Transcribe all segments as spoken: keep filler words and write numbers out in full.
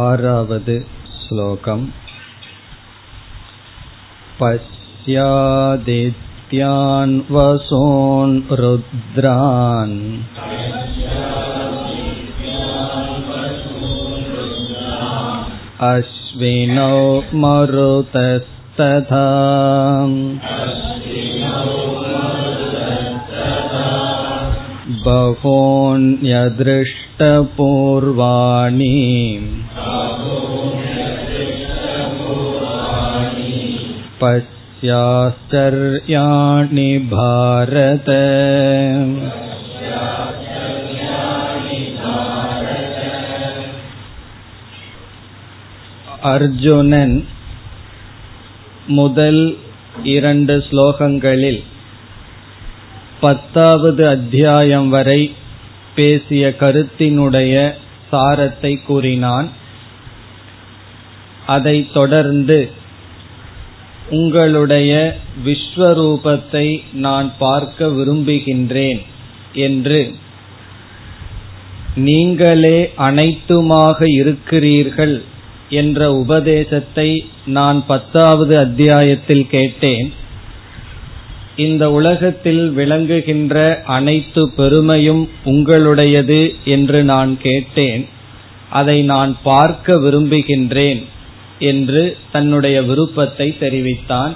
ஆறாவது ஸ்லோகம். பஸ்யாதித்யான் வசோன் ருத்ரான் அஸ்வினோ மருதஸ்ததா பஹோன்யத்ருஷ் பூர்வாணி. பஸ்யாச்சர்யாணி பாரத அர்ஜுனன் முதல் இரண்டு ஸ்லோகங்களில் பத்தாவது அத்தியாயம் வரை பேசிய கருத்தினுடைய சாரத்தை கூறினான். அதைத் தொடர்ந்து உங்களுடைய விஸ்வரூபத்தை நான் பார்க்க விரும்புகின்றேன் என்று நீங்களே அனைத்துமாக இருக்கிறீர்கள் என்ற உபதேசத்தை நான் பத்தாவது அத்தியாயத்தில் கேட்டேன். இந்த உலகத்தில் விளங்குகின்ற அனைத்து பெருமையும் உங்களுடையது என்று நான் கேட்டேன். அதை நான் பார்க்க விரும்புகின்றேன் என்று தன்னுடைய விருப்பத்தை தெரிவித்தான்.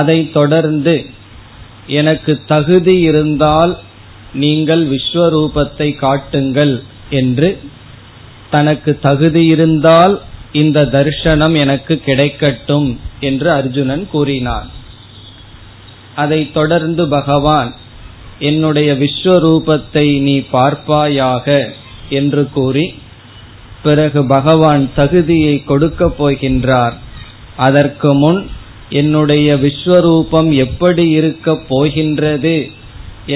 அதைத் தொடர்ந்து எனக்கு தகுதி இருந்தால் நீங்கள் விஸ்வரூபத்தை காட்டுங்கள் என்று, தனக்கு தகுதி இருந்தால் இந்த தரிசனம் எனக்கு கிடைக்கட்டும் என்று அர்ஜுனன் கூறினான். அதைத் தொடர்ந்து பகவான் என்னுடைய விஸ்வரூபத்தை நீ பார்ப்பாயாக என்று கூறி, பிறகு பகவான் தகுதியை கொடுக்கப் போகின்றார். அதற்கு முன் என்னுடைய விஸ்வரூபம் எப்படி இருக்கப் போகின்றது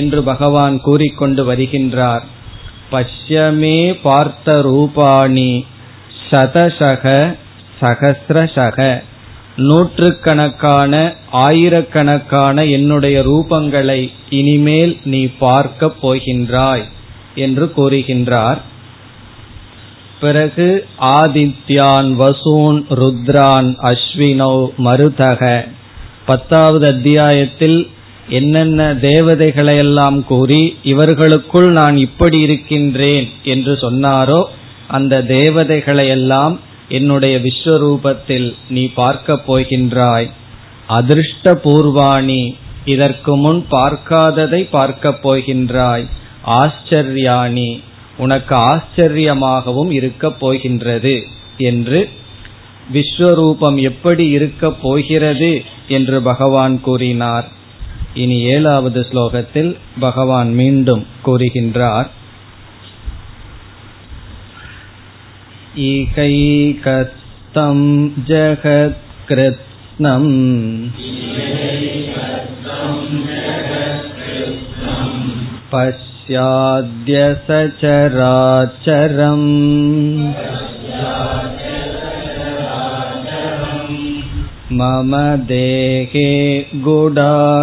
என்று பகவான் கூறிக்கொண்டு வருகின்றார். பஷ்யமே பார்த்த ரூபாணி சதசக சகஸ்ரசக, நூற்றுக்கணக்கான ஆயிரக்கணக்கான என்னுடைய ரூபங்களை இனிமேல் நீ பார்க்க போகின்றாய் என்று கூறுகின்றார். பிறகு ஆதித்யான் வசூன் ருத்ரான் அஸ்வினோ மருதக, பத்தாவது அத்தியாயத்தில் என்னென்ன தேவதைகளையெல்லாம் கூறி இவர்களுக்குள் நான் இப்படி இருக்கின்றேன் என்று சொன்னாரோ அந்த தேவதைகளையெல்லாம் என்னுடைய விஸ்வரூபத்தில் நீ பார்க்க போகின்றாய். அதிர்ஷ்ட பூர்வாணி, இதற்கு முன் பார்க்காததை பார்க்க போகின்றாய். ஆச்சரியாணி, உனக்கு ஆச்சரியமாகவும் இருக்க போகின்றது என்று விஸ்வரூபம் எப்படி இருக்க போகிறது என்று பகவான் கூறினார். இனி ஏழாவது ஸ்லோகத்தில் பகவான் மீண்டும் கூறுகின்றார். ஈகைகஸ்தம் ஜகத்கிருத்னம் பஸ்யாத்ய சசராசரம் மம தேகே குடாகேஷம்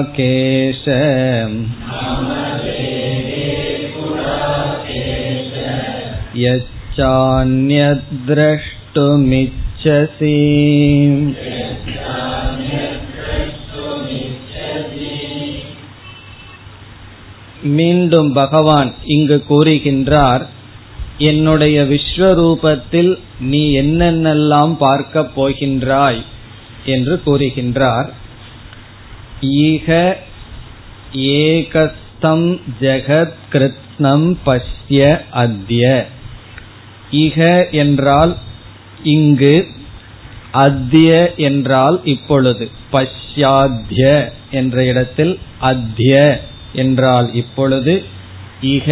யத் சான்யத்ரஷ்டுமிச்சசி. மீண்டும் பகவான் இங்கு கூறுகின்றார், என்னுடைய விஸ்வரூபத்தில் நீ என்னென்னெல்லாம் பார்க்கப் போகின்றாய் என்று கூறுகின்றார். ஈக ஏகஸ்தம் ஜெகத் கிருத்னம் பஸ்ய அத்ய. இக என்றால் இங்கு, அத்ய என்றால் இப்பொழுது, பஷ்யாத்ய என்ற இடத்தில் அத்ய என்றால் இப்பொழுது, இக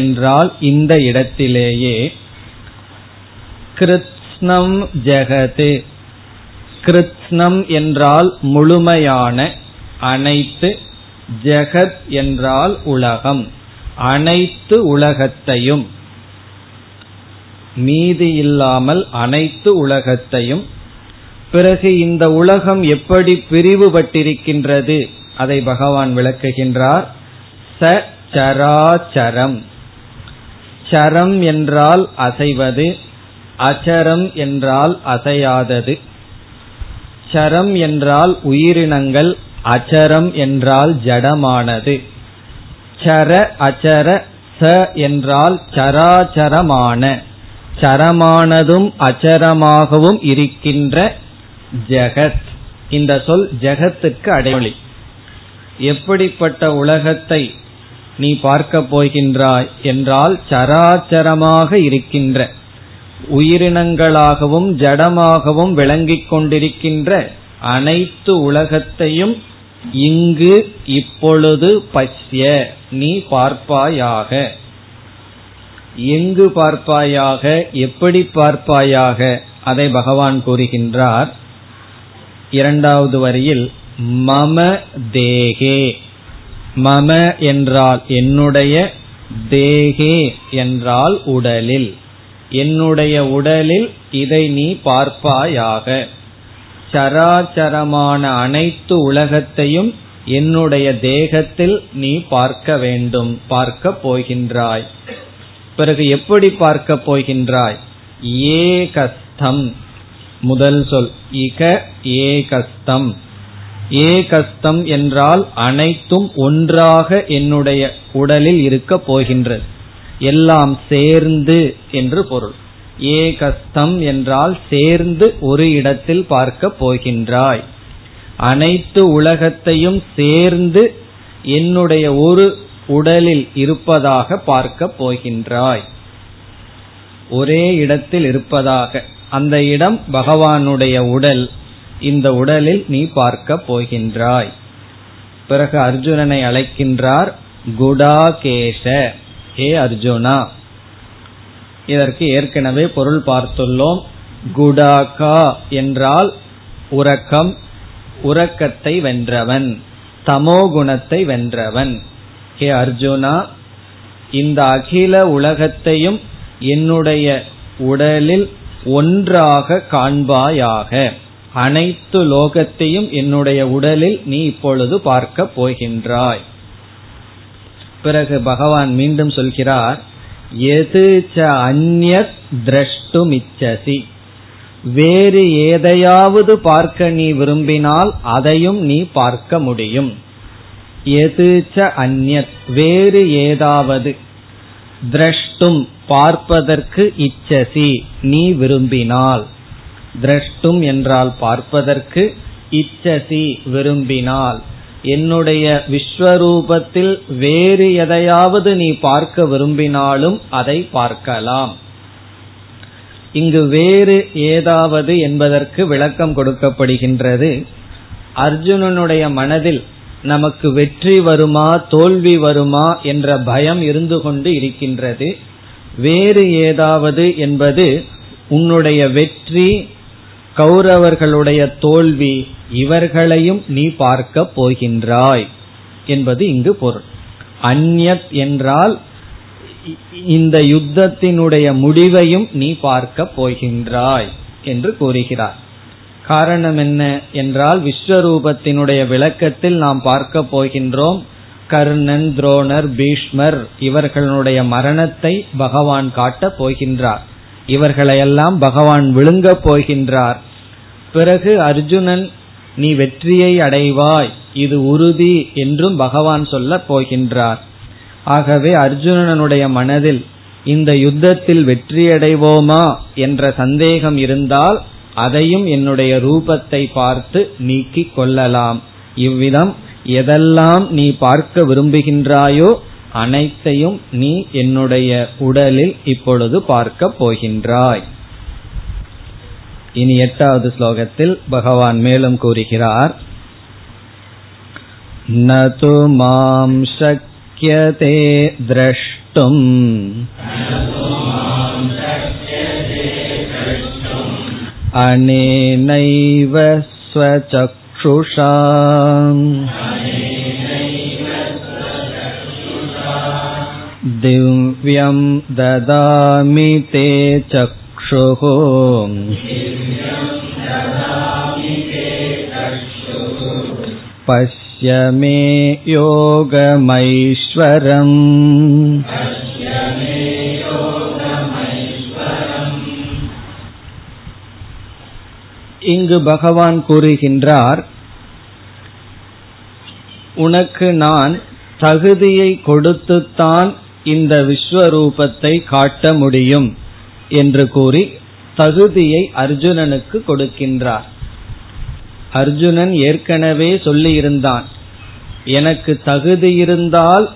என்றால் இந்த இடத்திலேயே. கிருத்னம் ஜெகது, கிருத்னம் என்றால் முழுமையான அனைத்து, ஜெகத் என்றால் உலகம், அனைத்து உலகத்தையும், மீதி இல்லாமல் அனைத்து உலகத்தையும். பிறகு இந்த உலகம் எப்படி பிரிவுபட்டிருக்கின்றது அதை பகவான் விளக்குகின்றார். ச சராச்சரம், சரம் என்றால் அசைவது, அச்சரம் என்றால் அசையாதது, சரம் என்றால் உயிரினங்கள், அச்சரம் என்றால் ஜடமானது. சர அச்சர ச என்றால் சராச்சரமான, சரமானதும் அச்சரமாகவும் இருக்கின்ற ஜெகத். இந்த சொல் ஜெகத்துக்கு அடைமொழி. எப்படிப்பட்ட உலகத்தை நீ பார்க்கப் போகின்றாய் என்றால் சராச்சரமாக இருக்கின்ற, உயிரினங்களாகவும் ஜடமாகவும் விளங்கிக் கொண்டிருக்கின்ற அனைத்து உலகத்தையும் இங்கு இப்பொழுது பசிய நீ பார்ப்பாயாக. எங்கு பார்ப்பாயாக, எப்படி பார்ப்பாயாக, அதை பகவான் கூறுகின்றார் இரண்டாவது வரியில். மம தேகே, மம என்றால் என்னுடைய, தேகே என்றால் உடலில், என்னுடைய உடலில் இதை நீ பார்ப்பாயாக. சராச்சரமான அனைத்து உலகத்தையும் என்னுடைய தேகத்தில் நீ பார்க்க வேண்டும், பார்க்க போகின்றாய். பிறகு எப்படி பார்க்க போகின்றாய்? ஏகஸ்தம், முதல் சொல் இக ஏகஸ்தம். ஏகஸ்தம் என்றால் அனைத்தும் ஒன்றாக என்னுடைய உடலில் இருக்க போகின்றது, எல்லாம் சேர்ந்து என்று பொருள். ஏகஸ்தம் என்றால் சேர்ந்து ஒரு இடத்தில் பார்க்க போகின்றாய். அனைத்து உலகத்தையும் சேர்ந்து என்னுடைய ஒரு உடலில் இருப்பதாக பார்க்க போகின்றாய், ஒரே இடத்தில் இருப்பதாக. அந்த இடம் பகவானுடைய உடல், இந்த உடலில் நீ பார்க்க போகின்றாய். பிறகு அர்ஜுனனை அழைக்கின்றார், குடாகேஷ, ஏ அர்ஜுனா. இதற்கு ஏற்கனவே பொருள் பார்த்துள்ளோம். குடாகா என்றால் உறக்கம், உறக்கத்தை வென்றவன், தமோகுணத்தை வென்றவன். ஹே அர்ஜுனா, இந்த அகில உலகத்தையும் என்னுடைய உடலில் ஒன்றாக காண்பாயாக. அனைத்து லோகத்தையும் என்னுடைய உடலில் நீ இப்பொழுது பார்க்க போகின்றாய். பிறகு பகவான் மீண்டும் சொல்கிறார், எது ச அந்யத் திரஷ்டுமிச்சசி, வேறு ஏதையாவது பார்க்க நீ விரும்பினால் அதையும் நீ பார்க்க முடியும். எது ச அந்யத், வேறு ஏதாவது, திரஷ்டும் பார்ப்பதற்கு, இச்சசி நீ விரும்பினால். திரஷ்டும் என்றால் பார்ப்பதற்கு, இச்சசி விரும்பினால். என்னுடைய விஸ்வரூபத்தில் வேறு எதையாவது நீ பார்க்க விரும்பினாலும் அதை பார்க்கலாம். இங்கு வேறு ஏதாவது என்பதற்கு விளக்கம் கொடுக்கப்படுகின்றது. அர்ஜுனனுடைய மனதில் நமக்கு வெற்றி வருமா தோல்வி வருமா என்ற பயம் இருந்து கொண்டு இருக்கின்றது. வேறு ஏதாவது என்பது உன்னுடைய வெற்றி, கௌரவர்களுடைய தோல்வி, இவர்களையும் நீ பார்க்க போகின்றாய் என்பது இங்கு பொருள். அந்யத் என்றால் இந்த யுத்தத்தினுடைய முடிவையும் நீ பார்க்க போகின்றாய் என்று கூறுகிறார். காரணம் என்ன என்றால் விஸ்வரூபத்தினுடைய விளக்கத்தில் நாம் பார்க்க போகின்றோம். கர்ணன், துரோணர், பீஷ்மர் இவர்களுடைய மரணத்தை பகவான் காட்டப் போகின்றார். இவர்களையெல்லாம் பகவான் விழுங்க போகின்றார். பிறகு அர்ஜுனன், நீ வெற்றியை அடைவாய், இது உறுதி என்றும் பகவான் சொல்ல போகின்றார். ஆகவே அர்ஜுனனுடைய மனதில் இந்த யுத்தத்தில் வெற்றியடைவோமா என்ற சந்தேகம் இருந்தால் அதையும் என்னுடைய ரூபத்தை பார்த்து நீக்கிக் கொள்ளலாம். இவ்விதம் எதெல்லாம் நீ பார்க்க விரும்புகின்றாயோ அனைத்தையும் நீ என்னுடைய உடலில் இப்பொழுது பார்க்க போகின்றாய். இனி எட்டாவது ஸ்லோகத்தில் பகவான் மேலும் கூறுகிறார், நது மாம் சக்யதே திரஷ்டும் அனேனைவ ஸ்வசக்ஷுஷா திவ்யம் ததாமி தே சக்ஷுஷா. பஸ்ய மே யோகமைஸ்வரம். இங்கு பகவான் கூறுகின்றார், உனக்கு நான் தகுதியை கொடுத்துத்தான் இந்த விஸ்வரூபத்தை காட்ட முடியும் என்று கூறி தகுதியை அர்ஜுனனுக்கு கொடுக்கின்றார். அர்ஜுனன் ஏற்கனவே சொல்லியிருந்தான், எனக்கு தகுதி இருந்தால்,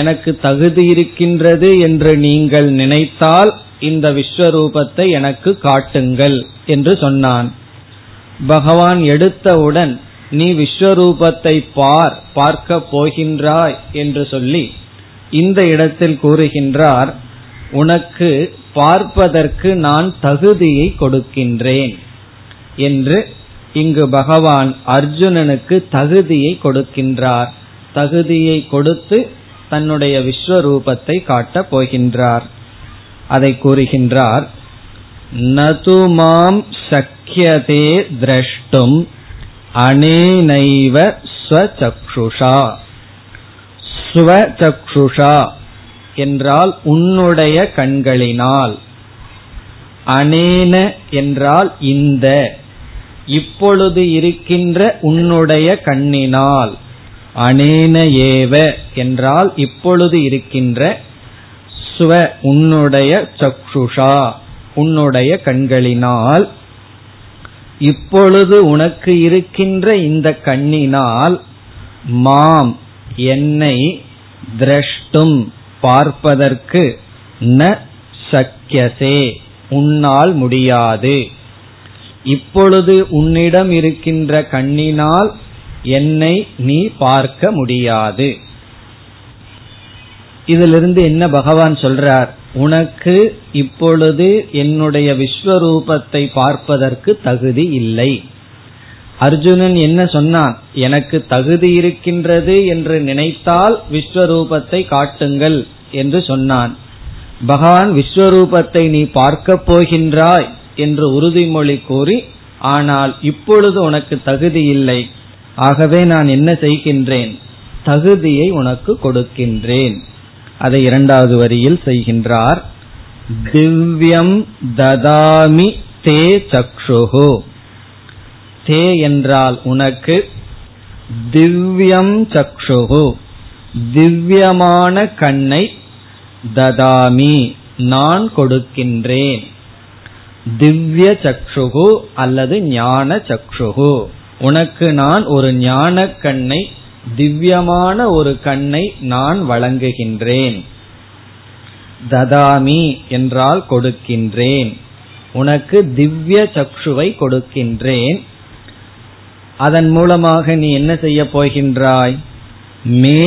எனக்கு தகுதி இருக்கின்றது என்று நீங்கள் நினைத்தால் இந்த விஸ்வரூபத்தை எனக்கு காட்டுங்கள் என்று சொன்னான். பகவான் எடுத்தவுடன் நீ விஸ்வரூபத்தை பார், பார்க்க போகின்றாய் என்று சொல்லி இந்த இடத்தில் கூறுகின்றார், உனக்கு பார்ப்பதற்கு நான் தகுதியை கொடுக்கின்றேன் என்று இங்கு பகவான் அர்ஜுனனுக்கு தகுதியை கொடுக்கின்றார். தகுதியை கொடுத்து தன்னுடைய விஸ்வரூபத்தை காட்டப் போகின்றார். அதை கூறுகின்றார், நது மாம் சக்யதே திரஷ்டும் அனேனைவ ஸ்வசக்ஷுஷா. ஸ்வசக்ஷுஷா என்றால் உன்னுடைய கண்களினால், அனேன என்றால் இந்த இப்பொழுது இருக்கின்ற உன்னுடைய கண்ணினால், அனேன ஏவ என்றால் இப்பொழுது இருக்கின்ற, ஸ்வ உன்னுடைய, சக்ஷுஷா உன்னுடைய கண்களினால், இப்பொழுது உனக்கு இருக்கின்ற இந்த கண்ணினால், மாம் என்னை, திரஷ்டும் பார்ப்பதற்கு, ந சக்யசே உன்னால் முடியாது. இப்பொழுது உன்னிடம் இருக்கின்ற கண்ணினால் என்னை நீ பார்க்க முடியாது. இதிலிருந்து என்ன பகவான் சொல்றார், உனக்கு இப்பொழுது என்னுடைய விஸ்வரூபத்தை பார்ப்பதற்கு தகுதி இல்லை. அர்ஜுனன் என்ன சொன்னான், எனக்கு தகுதி இருக்கின்றது என்று நினைத்தால் விஸ்வரூபத்தை காட்டுங்கள் என்று சொன்னான். பகவான் விஸ்வரூபத்தை நீ பார்க்க போகின்றாய் என்று உறுதிமொழி கூறி, ஆனால் இப்பொழுது உனக்கு தகுதி இல்லை, ஆகவே நான் என்ன செய்கின்றேன், தகுதியை உனக்கு கொடுக்கின்றேன். அதை இரண்டாவது வரியில் செய்கின்றார், திவ்யம் ததாமி தே சக்ஷுஹு. தே என்றால் உனக்கு, திவ்யம் சக்ஷுஹு திவ்யமான கண்ணை, ததாமி நான் கொடுக்கின்றேன், திவ்ய சக்ஷுஹு அல்லது ஞான சக்ஷுஹு உனக்கு நான் ஒரு ஞான கண்ணை, திவ்யமான ஒரு கண்ணை நான் வழங்குகின்றேன். ததாமி என்றால் கொடுக்கின்றேன், உனக்கு திவ்ய சக்ஷுவை கொடுக்கின்றேன். அதன் மூலமாக நீ என்ன செய்ய போகின்றாய், மே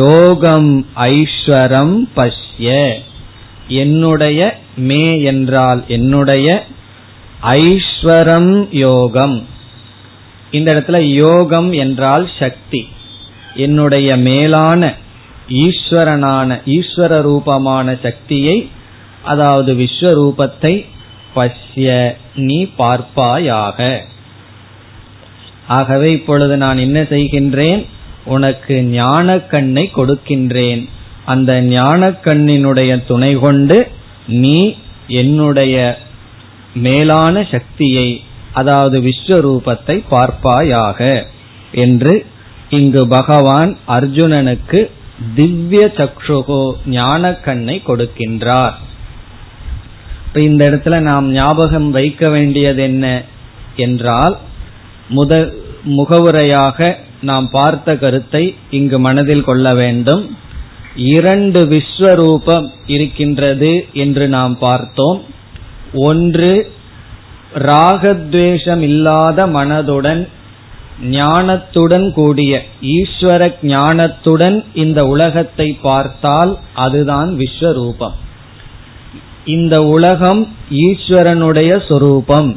யோகம் ஐஸ்வரம் பஷ்ய என்னுடைய, மே என்றால் என்னுடைய, ஐஸ்வரம் யோகம், இந்த இடத்துல யோகம் என்றால் சக்தி, என்னுடைய மேலான ஈஸ்வரனான ஈஸ்வர ரூபமான சக்தியை, அதாவது விஸ்வரூபத்தை, பஷ்ய நீ பார்ப்பாயாக. ஆகவே இப்பொழுது நான் என்ன செய்கின்றேன், உனக்கு ஞான கண்ணை கொடுக்கின்றேன். அந்த ஞான கண்ணினுடைய துணை கொண்டு நீ என்னுடைய மேலான சக்தியை, அதாவது விஸ்வரூபத்தை பார்ப்பாயாக என்று இங்கு பகவான் அர்ஜுனனுக்கு திவ்ய சக்ஷுகோ ஞான கண்ணை கொடுக்கின்றார். இப்ப இந்த இடத்துல நாம் ஞாபகம் வைக்க வேண்டியது என்ன என்றால், முத முகவுரையாக நாம் பார்த்த கருத்தை இங்கு மனதில் கொள்ள வேண்டும். இரண்டு விஸ்வரூபம் இருக்கின்றது என்று நாம் பார்த்தோம். ஒன்று ராகத்வேஷம் இல்லாத மனதுடன், ஞானத்துடன் கூடிய ஈஸ்வர ஞானத்துடன் இந்த உலகத்தை பார்த்தால் அதுதான் விஸ்வரூபம். இந்த உலகம் ஈஸ்வரனுடைய சொரூபம்,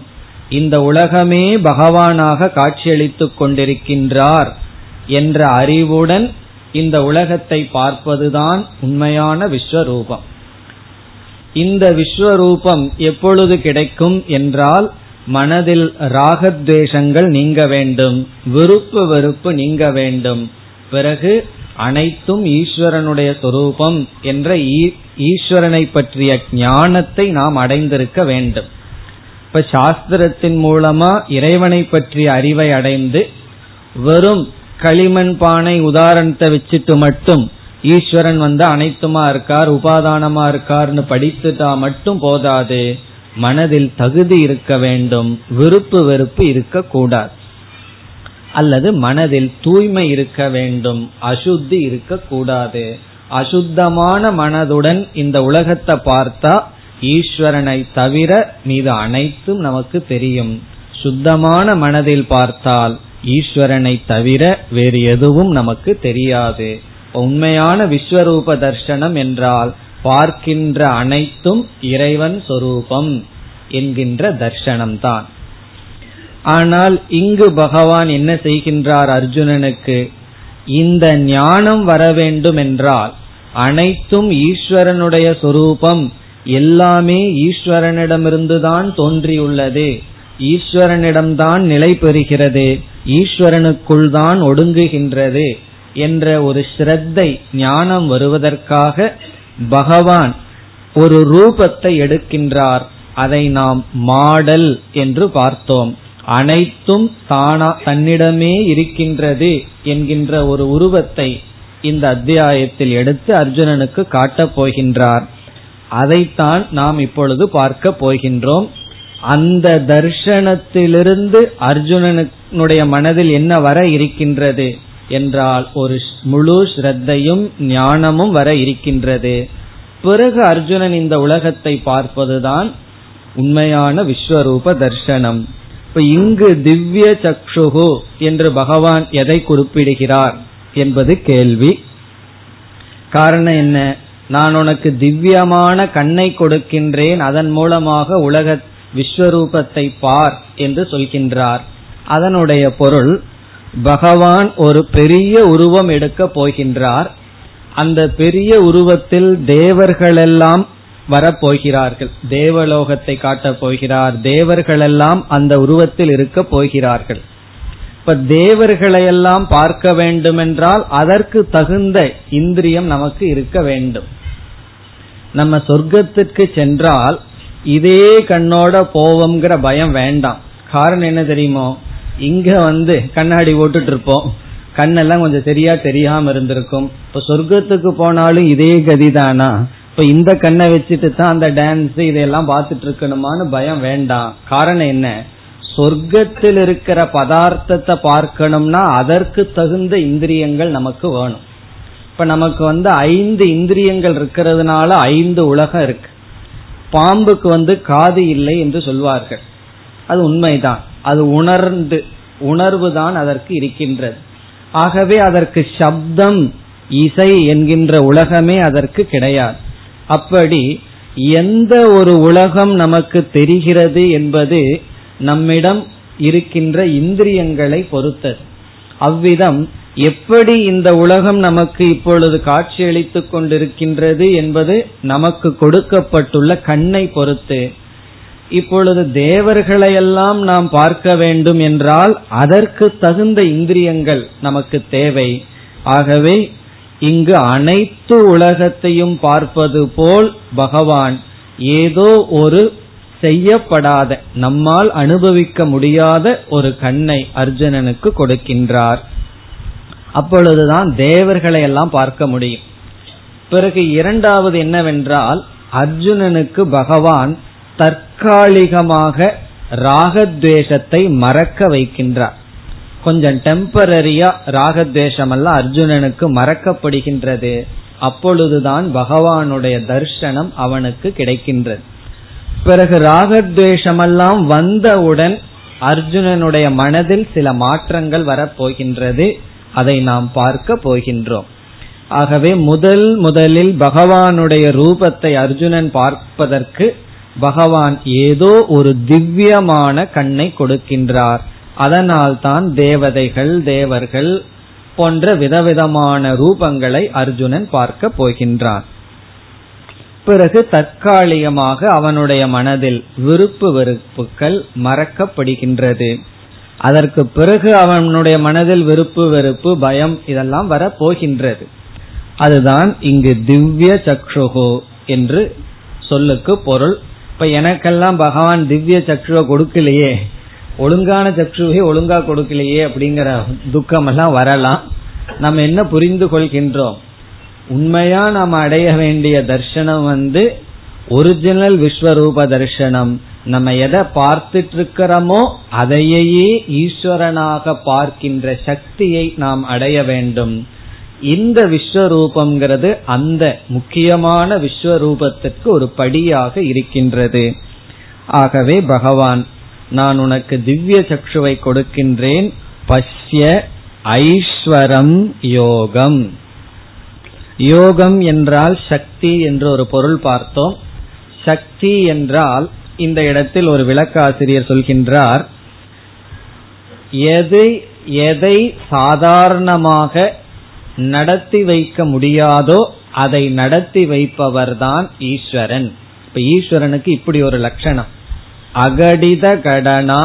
இந்த உலகமே பகவானாக காட்சியளித்துக் கொண்டிருக்கின்றார் என்ற அறிவுடன் இந்த உலகத்தை பார்ப்பதுதான் உண்மையான விஸ்வரூபம். இந்த விஸ்வரூபம் எப்பொழுது கிடைக்கும் என்றால், மனதில் ராகத்வேஷங்கள் நீங்க வேண்டும், விருப்பு வெறுப்பு நீங்க வேண்டும், பிறகு அனைத்தும் ஈஸ்வரனுடைய சொரூபம் என்ற ஈஸ்வரனை பற்றிய ஞானத்தை நாம் அடைந்திருக்க வேண்டும். இப்ப சாஸ்திரத்தின் மூலமா இறைவனை பற்றிய அறிவை அடைந்து வெறும் களிமண் பானை உதாரணத்தை வச்சுட்டு மட்டும் ஈஸ்வரன் வந்து அனைத்துமா இருக்கார் உபாதானமா இருக்கார்னு படித்துட்டா மட்டும் போதாது, மனதில் தகுதி இருக்க வேண்டும், விருப்பு வெறுப்பு இருக்க கூடாது, அல்லது மனதில் தூய்மை இருக்க வேண்டும், அசுத்தி இருக்க கூடாது. அசுத்தமான மனதுடன் இந்த உலகத்தை பார்த்தா ஈஸ்வரனை தவிர மீது அனைத்தும் நமக்கு தெரியும். சுத்தமான மனதில் பார்த்தால் ஈஸ்வரனை தவிர வேறு எதுவும் நமக்கு தெரியாது. உண்மையான விஸ்வரூப தர்சனம் என்றால் பார்க்கின்ற அனைத்தும் இறைவன் சொரூபம் என்கின்ற தர்சனம்தான். ஆனால் இங்கு பகவான் என்ன செய்கின்றார் அர்ஜுனனுக்கு? இந்த ஞானம் வர வேண்டும் என்றால் அனைத்தும் ஈஸ்வரனுடைய சொரூபம், எல்லாமே ஈஸ்வரனிடமிருந்துதான் தோன்றியுள்ளது, ஈஸ்வரனிடம்தான் நிலை பெறுகிறது, ஈஸ்வரனுக்குள் தான் ஒடுங்குகின்றது என்ற ஒரு ஸ்ரத்தை ஞானம் வருவதற்காக பகவான் ஒரு ரூபத்தை எடுக்கின்றார். அதை நாம் மாடல் என்று பார்த்தோம். அனைத்தும் தானா தன்னிடமே இருக்கின்றது என்கின்ற ஒரு உருவத்தை இந்த அத்தியாயத்தில் எடுத்து அர்ஜுனனுக்கு காட்டப் போகின்றார். அதைத்தான் நாம் இப்பொழுது பார்க்க போகின்றோம். அந்த தர்சனத்திலிருந்து அர்ஜுனனுடைய மனதில் என்ன வர இருக்கின்றது என்றால் ஒரு முழு ஸ்ரத்தையும் ஞானமும் வர இருக்கின்றது. பிறகு அர்ஜுனன் இந்த உலகத்தை பார்ப்பதுதான் உண்மையான விஸ்வரூப தர்சனம். இப்ப இங்கு திவ்ய சக்ஷுகு என்று பகவான் எதை குறிப்பிடுகிறார் என்பது கேள்வி. காரணம் என்ன? நான் உனக்கு திவ்யமான கண்ணை கொடுக்கின்றேன், அதன் மூலமாக உலக விஸ்வரூபத்தை பார் என்று சொல்கின்றார். அதனுடைய பொருள், பகவான் ஒரு பெரிய உருவம் எடுக்க போகின்றார். அந்த பெரிய உருவத்தில் தேவர்களெல்லாம் வரப்போகிறார்கள், தேவலோகத்தை காட்டப் போகிறார், தேவர்களெல்லாம் அந்த உருவத்தில் இருக்க போகிறார்கள். இப்ப தேவர்களையெல்லாம் பார்க்க வேண்டுமென்றால் அதற்கு தகுந்த இந்திரியம் நமக்கு இருக்க வேண்டும். நம்ம சொர்க்கத்திற்கு சென்றால் இதே கண்ணோட போவோம்ங்கிற பயம் வேண்டாம். காரணம் என்ன தெரியுமோ? இங்க வந்து கண்ணாடி போட்டுட்டு இருப்போம், கண்ணெல்லாம் கொஞ்சம் சரியா தெரியாம இருந்திருக்கும். இப்ப சொர்க்கத்துக்கு போனாலும் இதே கதிதானா? இப்ப இந்த கண்ணை வச்சுட்டு தான் அந்த டான்ஸ் இதெல்லாம் பார்த்துட்டு இருக்கணுமான்னு பயம் வேண்டாம். காரணம் என்ன? சொர்க்கத்தில் இருக்கிற பதார்த்தத்தை பார்க்கணும்னா அதற்கு தகுந்த இந்திரியங்கள் நமக்கு வேணும். இப்ப நமக்கு வந்து ஐந்து இந்திரியங்கள் இருக்கிறதுனால ஐந்து உலகம் இருக்கு. பாம்புக்கு வந்து காது இல்லை என்று சொல்வார்கள், அது உண்மைதான். அது உணர்ந்து உணர்வு தான் அதற்கு இருக்கின்றது. ஆகவே அதற்கு சப்தம் இசை என்கின்ற உலகமே அதற்கு கிடையாது. அப்படி எந்த ஒரு உலகம் நமக்கு தெரிகிறது என்பது நம்மிடம் இருக்கின்ற இந்திரியங்களை பொறுத்தது. அவ்விதம் எப்படி இந்த உலகம் நமக்கு இப்பொழுது காட்சியளித்து கொண்டிருக்கின்றது என்பது நமக்கு கொடுக்கப்பட்டுள்ள கண்ணை பொறுத்து. இப்பொழுது தேவர்களையெல்லாம் நாம் பார்க்க வேண்டும் என்றால் அதற்கு தகுந்த இந்திரியங்கள் நமக்கு தேவை. ஆகவே இங்கு அனைத்து உலகத்தையும் பார்ப்பது போல் பகவான் ஏதோ ஒரு செய்யப்படாத, நம்மால் அனுபவிக்க முடியாத ஒரு கண்ணை அர்ஜுனனுக்கு கொடுக்கின்றார். அப்பொழுதுதான் தேவர்களையெல்லாம் பார்க்க முடியும். பிறகு இரண்டாவது என்னவென்றால், அர்ஜுனனுக்கு பகவான் தற்காலிகமாக ராகத்வேஷத்தை மறக்க வைக்கின்றார். கொஞ்சம் டெம்பரரியா ராகத்வேஷம் எல்லாம் அர்ஜுனனுக்கு மறக்கப்படுகின்றது. அப்பொழுதுதான் பகவானுடைய தர்சனம் அவனுக்கு கிடைக்கின்றது. பிறகு ராகத்வேஷமெல்லாம் வந்தவுடன் அர்ஜுனனுடைய மனதில் சில மாற்றங்கள் வரப்போகின்றது. அதை நாம் பார்க்க போகின்றோம். ஆகவே முதல் முதலில் பகவானுடைய ரூபத்தை அர்ஜுனன் பார்ப்பதற்கு பகவான் ஏதோ ஒரு திவ்யமான கண்ணை கொடுக்கின்றார். அதனால் தான் தேவதைகள் தேவர்கள் போன்ற விதவிதமான ரூபங்களை அர்ஜுனன் பார்க்க போகின்றான். பிறகு தற்காலிகமாக அவனுடைய மனதில் விருப்பு வெறுப்புகள் மறக்கப்படுகின்றது. அதற்கு பிறகு அவனுடைய மனதில் விருப்பு வெறுப்பு பயம் இதெல்லாம் வரப்போகின்றது. அதுதான் இங்கு திவ்ய சக்ஷுகோ என்று சொல்லுக்கு பொருள். இப்ப எனக்கெல்லாம் பகவான் திவ்ய சக்ஷுவை கொடுக்கலையே, ஒழுங்கான சக்ஷுவை ஒழுங்கா கொடுக்கலையே அப்படிங்கிற துக்கம் எல்லாம் வரலாம். நம்ம என்ன புரிந்து கொள்கின்றோம், உண்மையா நாம் அடைய வேண்டிய தர்சனம் வந்து ஒரிஜினல் விஸ்வரூப தர்சனம். நம்ம எதை பார்த்துட்டு இருக்கிறோமோ அதையே ஈஸ்வரனாக பார்க்கின்ற சக்தியை நாம் அடைய வேண்டும். இந்த விஸ்வரூபம்ங்கிறது அந்த முக்கியமான விஸ்வரூபத்திற்கு ஒரு படியாக இருக்கின்றது. ஆகவே பகவான், நான் உனக்கு திவ்ய சக்ஷுவை கொடுக்கின்றேன், பஸ்ய ஐஸ்வரம் யோகம். யோகம் என்றால் சக்தி என்று ஒரு பொருள் பார்த்தோம். சக்தி என்றால் இந்த இடத்தில் ஒரு விளக்காசிரியர் சொல்கின்றார், எதை எதை சாதாரணமாக நடத்தி வைக்க முடியாதோ அதை நடத்தி வைப்பவர்தான் ஈஸ்வரன். இப்ப ஈஸ்வரனுக்கு இப்படி ஒரு லட்சணம், அகடித கடனா.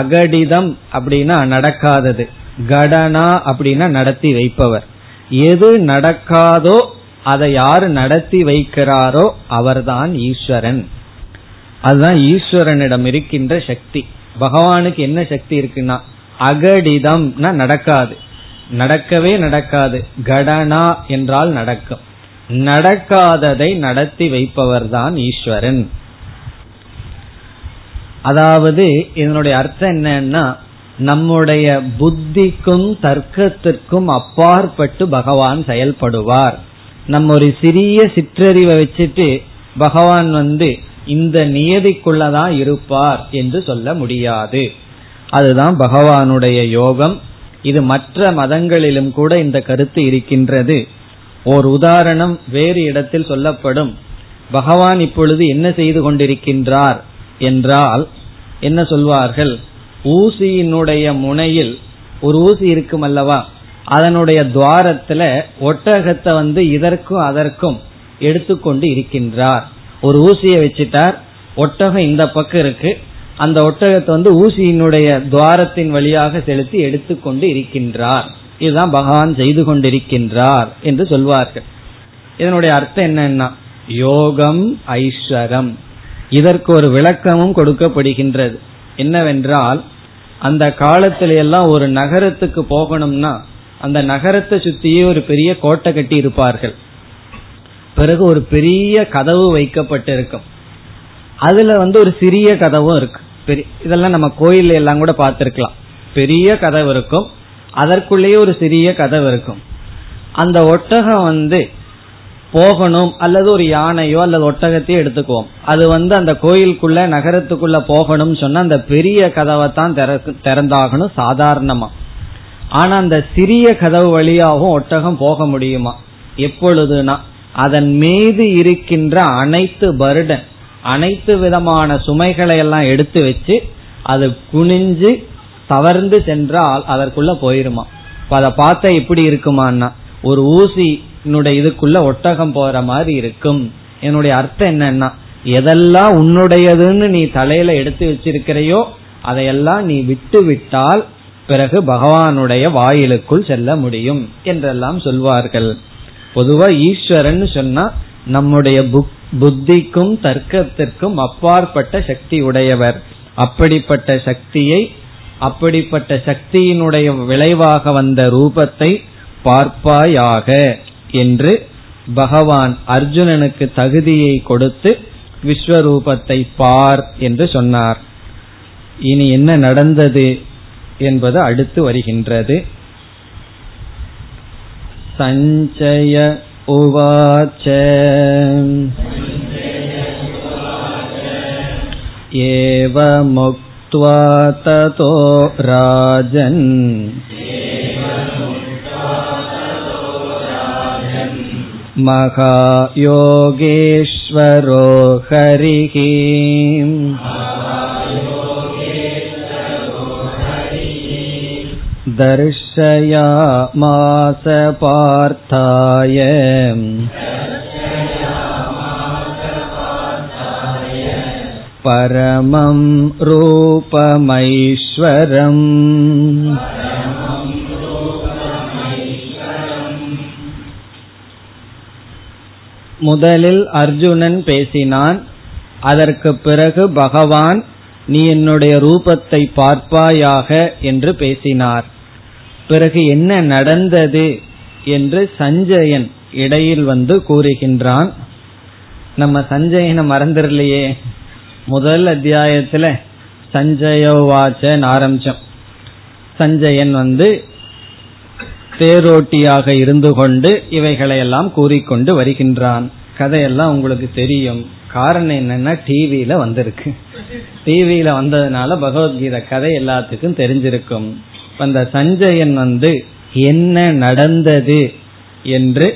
அகடிதம் அப்படின்னா நடக்காதது, கடனா அப்படின்னா நடத்தி வைப்பவர். எது நடக்காதோ அதை யாரு நடத்தி வைக்கிறாரோ அவர்தான் ஈஸ்வரன். அதுதான் ஈஸ்வரனிடம் இருக்கின்ற சக்தி. பகவானுக்கு என்ன சக்தி இருக்குன்னா, அகடிதம்னா நடக்காது, நடக்கவே நடக்காது, கடனா என்றால் நடக்கும், நடக்காததை நடத்தி வைப்பவர்தான் ஈஸ்வரன். அதாவது இதனுடைய அர்த்தம் என்னன்னா, நம்முடைய புத்திக்கும் தர்க்கத்திற்கும் அப்பாற்பட்டு பகவான் செயல்படுவார். நம்ம ஒரு சிறிய சிற்றறிவை வச்சுட்டு பகவான் வந்து இந்த நியதிக்குள்ளதான் இருப்பார் என்று சொல்ல முடியாது. அதுதான் பகவானுடைய யோகம். இது மற்ற மதங்களிலும் கூட இந்த கருத்து இருக்கின்றது. ஓர் உதாரணம் வேறு இடத்தில் சொல்லப்படும். பகவான் இப்பொழுது என்ன செய்து கொண்டிருக்கின்றார் என்றால் என்ன சொல்வார்கள், ஊசியினுடைய முனையில் ஒரு ஊசி இருக்கும் அல்லவா, அதனுடைய துவாரத்துல ஒட்டகத்தை வந்து இதற்கும் அதற்கும் எடுத்துக்கொண்டு இருக்கின்றார். ஒரு ஊசியை வச்சுட்டார், ஒட்டகம் இந்த பக்கம் இருக்கு, அந்த ஒட்டகத்தை வந்து ஊசியினுடைய துவாரத்தின் வழியாக செலுத்தி எடுத்துக்கொண்டு இருக்கின்றார். இதுதான் பகவான் செய்து கொண்டிருக்கின்றார் என்று சொல்வார்கள். இதனுடைய அர்த்தம் என்னன்னா, யோகம் ஐஸ்வரம். இதற்கு ஒரு விளக்கமும் கொடுக்கப்படுகின்றது. என்னவென்றால், அந்த காலத்தில எல்லாம் ஒரு நகரத்துக்கு போகணும்னா அந்த நகரத்தை சுத்தியே ஒரு பெரிய கோட்டை கட்டி இருப்பார்கள். பிறகு ஒரு பெரிய கதவு வைக்கப்பட்டிருக்கும், அதுல வந்து ஒரு சிறிய கதவும் இருக்கு. இதெல்லாம் நம்ம கோயில் எல்லாம் கூட பார்த்திருக்கலாம். பெரிய கதவு இருக்கும், அதற்குள்ளேயே ஒரு சிறிய கதவு இருக்கும். அந்த ஒட்டகம் வந்து போகணும், அல்லது ஒரு யானையோ அல்லது ஒட்டகத்தையோ எடுத்துக்குவோம், அது வந்து அந்த கோயிலுக்குள்ள நகரத்துக்குள்ள போகணும் சொன்னா அந்த பெரிய கதவை தான் திறந்தாகணும் சாதாரணமா. ஆனா அந்த சிறிய கதவு வழியாகவும் ஒட்டகம் போக முடியுமா? எப்பொழுதுனா அதன் மீது இருக்கின்ற அனைத்து பர்டன், அனைத்து விதமான சுமைகளை எல்லாம் எடுத்து வச்சு அது குனிஞ்சு தவர்ந்து சென்றால் அதற்குள்ள போயிருமா. அதை பார்த்தா எப்படி இருக்குமான்னா, ஒரு ஊசி என்னுடைய இதுக்குள்ள ஒட்டகம் போற மாதிரி இருக்கும். என்னுடைய அர்த்தம் என்னன்னா, எதெல்லாம் உன்னுடையதுன்னு நீ தலையில எடுத்து வச்சிருக்கிறையோ அதையெல்லாம் நீ விட்டு விட்டால் பிறகு பகவானுடைய வாயிலுக்குள் செல்ல முடியும் என்றெல்லாம் சொல்வார்கள். பொதுவா ஈஸ்வரன் சொன்னா நம்முடைய புத்திக்கும் தர்க்கத்திற்கும் அப்பாற்பட்ட சக்தி உடையவர். அப்படிப்பட்ட சக்தியை, அப்படிப்பட்ட சக்தியினுடைய விளைவாக வந்த ரூபத்தை பார்ப்பாயாக என்று பகவான் அர்ஜுனனுக்கு தகுதியை கொடுத்து விஸ்வரூபத்தை பார் என்று சொன்னார். இனி என்ன நடந்தது என்பது அடுத்து வருகின்றது. சஞ்சய உவாச்ச ஏவமுக்த்வா ததோ ராஜன் மகாயோகேஸ்வரோ ஹரிஹி. தர்ஷயாமாஸ பார்த்தாய பரமம் ரூபமைஸ்வரம். முதலில் அர்ஜுனன் பேசினான், அதற்கு பிறகு பகவான் நீ என்னுடைய ரூபத்தை பார்ப்பாயாக என்று பேசினார். பிறகு என்ன நடந்தது என்று சஞ்சயன் இடையில் வந்து கூறுகின்றான். நம்ம சஞ்சயனை மறந்துடலையே, முதல் அத்தியாயத்துல சஞ்சயோவாச்சன் ஆரம்பிச்சோம். சஞ்சயன் வந்து தேரோட்டியாக இருந்து கொண்டு இவைகளையெல்லாம் கூறிக்கொண்டு வருகின்றான். கதையெல்லாம் உங்களுக்கு தெரியும். காரணம் என்னன்னா டிவியில வந்திருக்கு. டிவியில வந்ததுனால பகவத்கீதை கதை எல்லாத்துக்கும் தெரிஞ்சிருக்கும். அந்த சஞ்சயன் வந்து என்ன நடந்தது என்று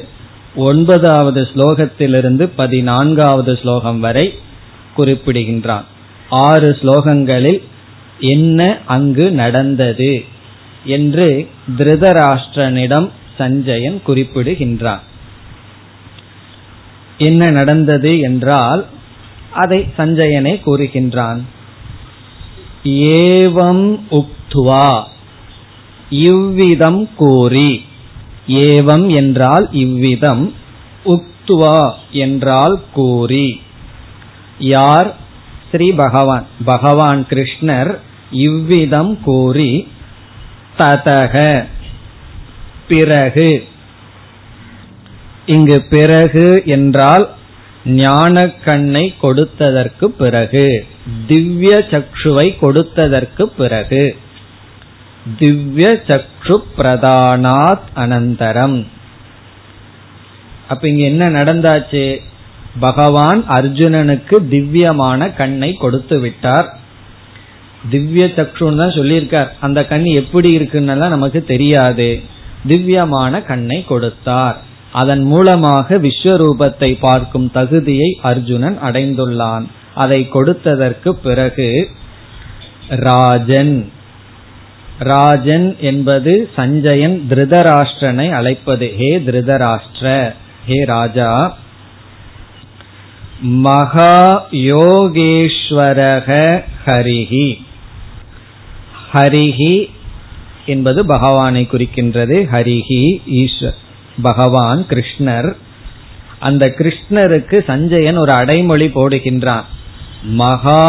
ஒன்பதாவது ஸ்லோகத்திலிருந்து பதினான்காவது ஸ்லோகம் வரை குறிப்பிடுகின்றான். ஆறு ஸ்லோகங்களில் என்ன அங்கு நடந்தது என்று திருதராஷ்டிரனிடம் சஞ்சயன் குறிப்பிடுகின்றான். என்ன நடந்தது என்றால் அதை சஞ்சயனை கூறுகின்றான். ஏவம் உக்த்வா, இவ்விதம் கூறி. ஏவம் என்றால் இவ்விதம், உக்த்வா என்றால் கூறி. யார்? ஸ்ரீ பகவான், பகவான் கிருஷ்ணர் இவ்விதம் கூறி. ததக பிறகு. இங்கு பிறகு என்றால் ஞானக்கண்ணை கொடுத்ததற்கு பிறகு, திவ்ய சக்ஷுவை கொடுத்ததற்கு பிறகு. திவ்ய சக்ஷு பிரதானாத் அனந்தரம். அப்ப இங்க என்ன நடந்தாச்சு? பகவான் அர்ஜுனனுக்கு திவ்யமான கண்ணை கொடுத்து விட்டார். திவ்ய சக்ஷுன்னு தான் சொல்லியிருக்கார். அந்த கண் எப்படி இருக்குன்னு நமக்கு தெரியாது. திவ்யமான கண்ணை கொடுத்தார். அதன் மூலமாக விஸ்வரூபத்தை பார்க்கும் தகுதியை அர்ஜுனன் அடைந்துள்ளான். அதை கொடுத்ததற்கு பிறகு ராஜன். ராஜன் என்பது சஞ்சயன் திருதராஷ்டிரனை அழைப்பது. ஹே திருதராஷ்டிர, ஹே ராஜா. மகா யோகேஸ்வரக ஹரிஹி. ஹரிஹி என்பது பகவானை குறிக்கின்றது. ஹரிஹி ஈஸ்வர், பகவான் கிருஷ்ணர். அந்த கிருஷ்ணருக்கு சஞ்சயன் ஒரு அடைமொழி போடுகின்றான். மகா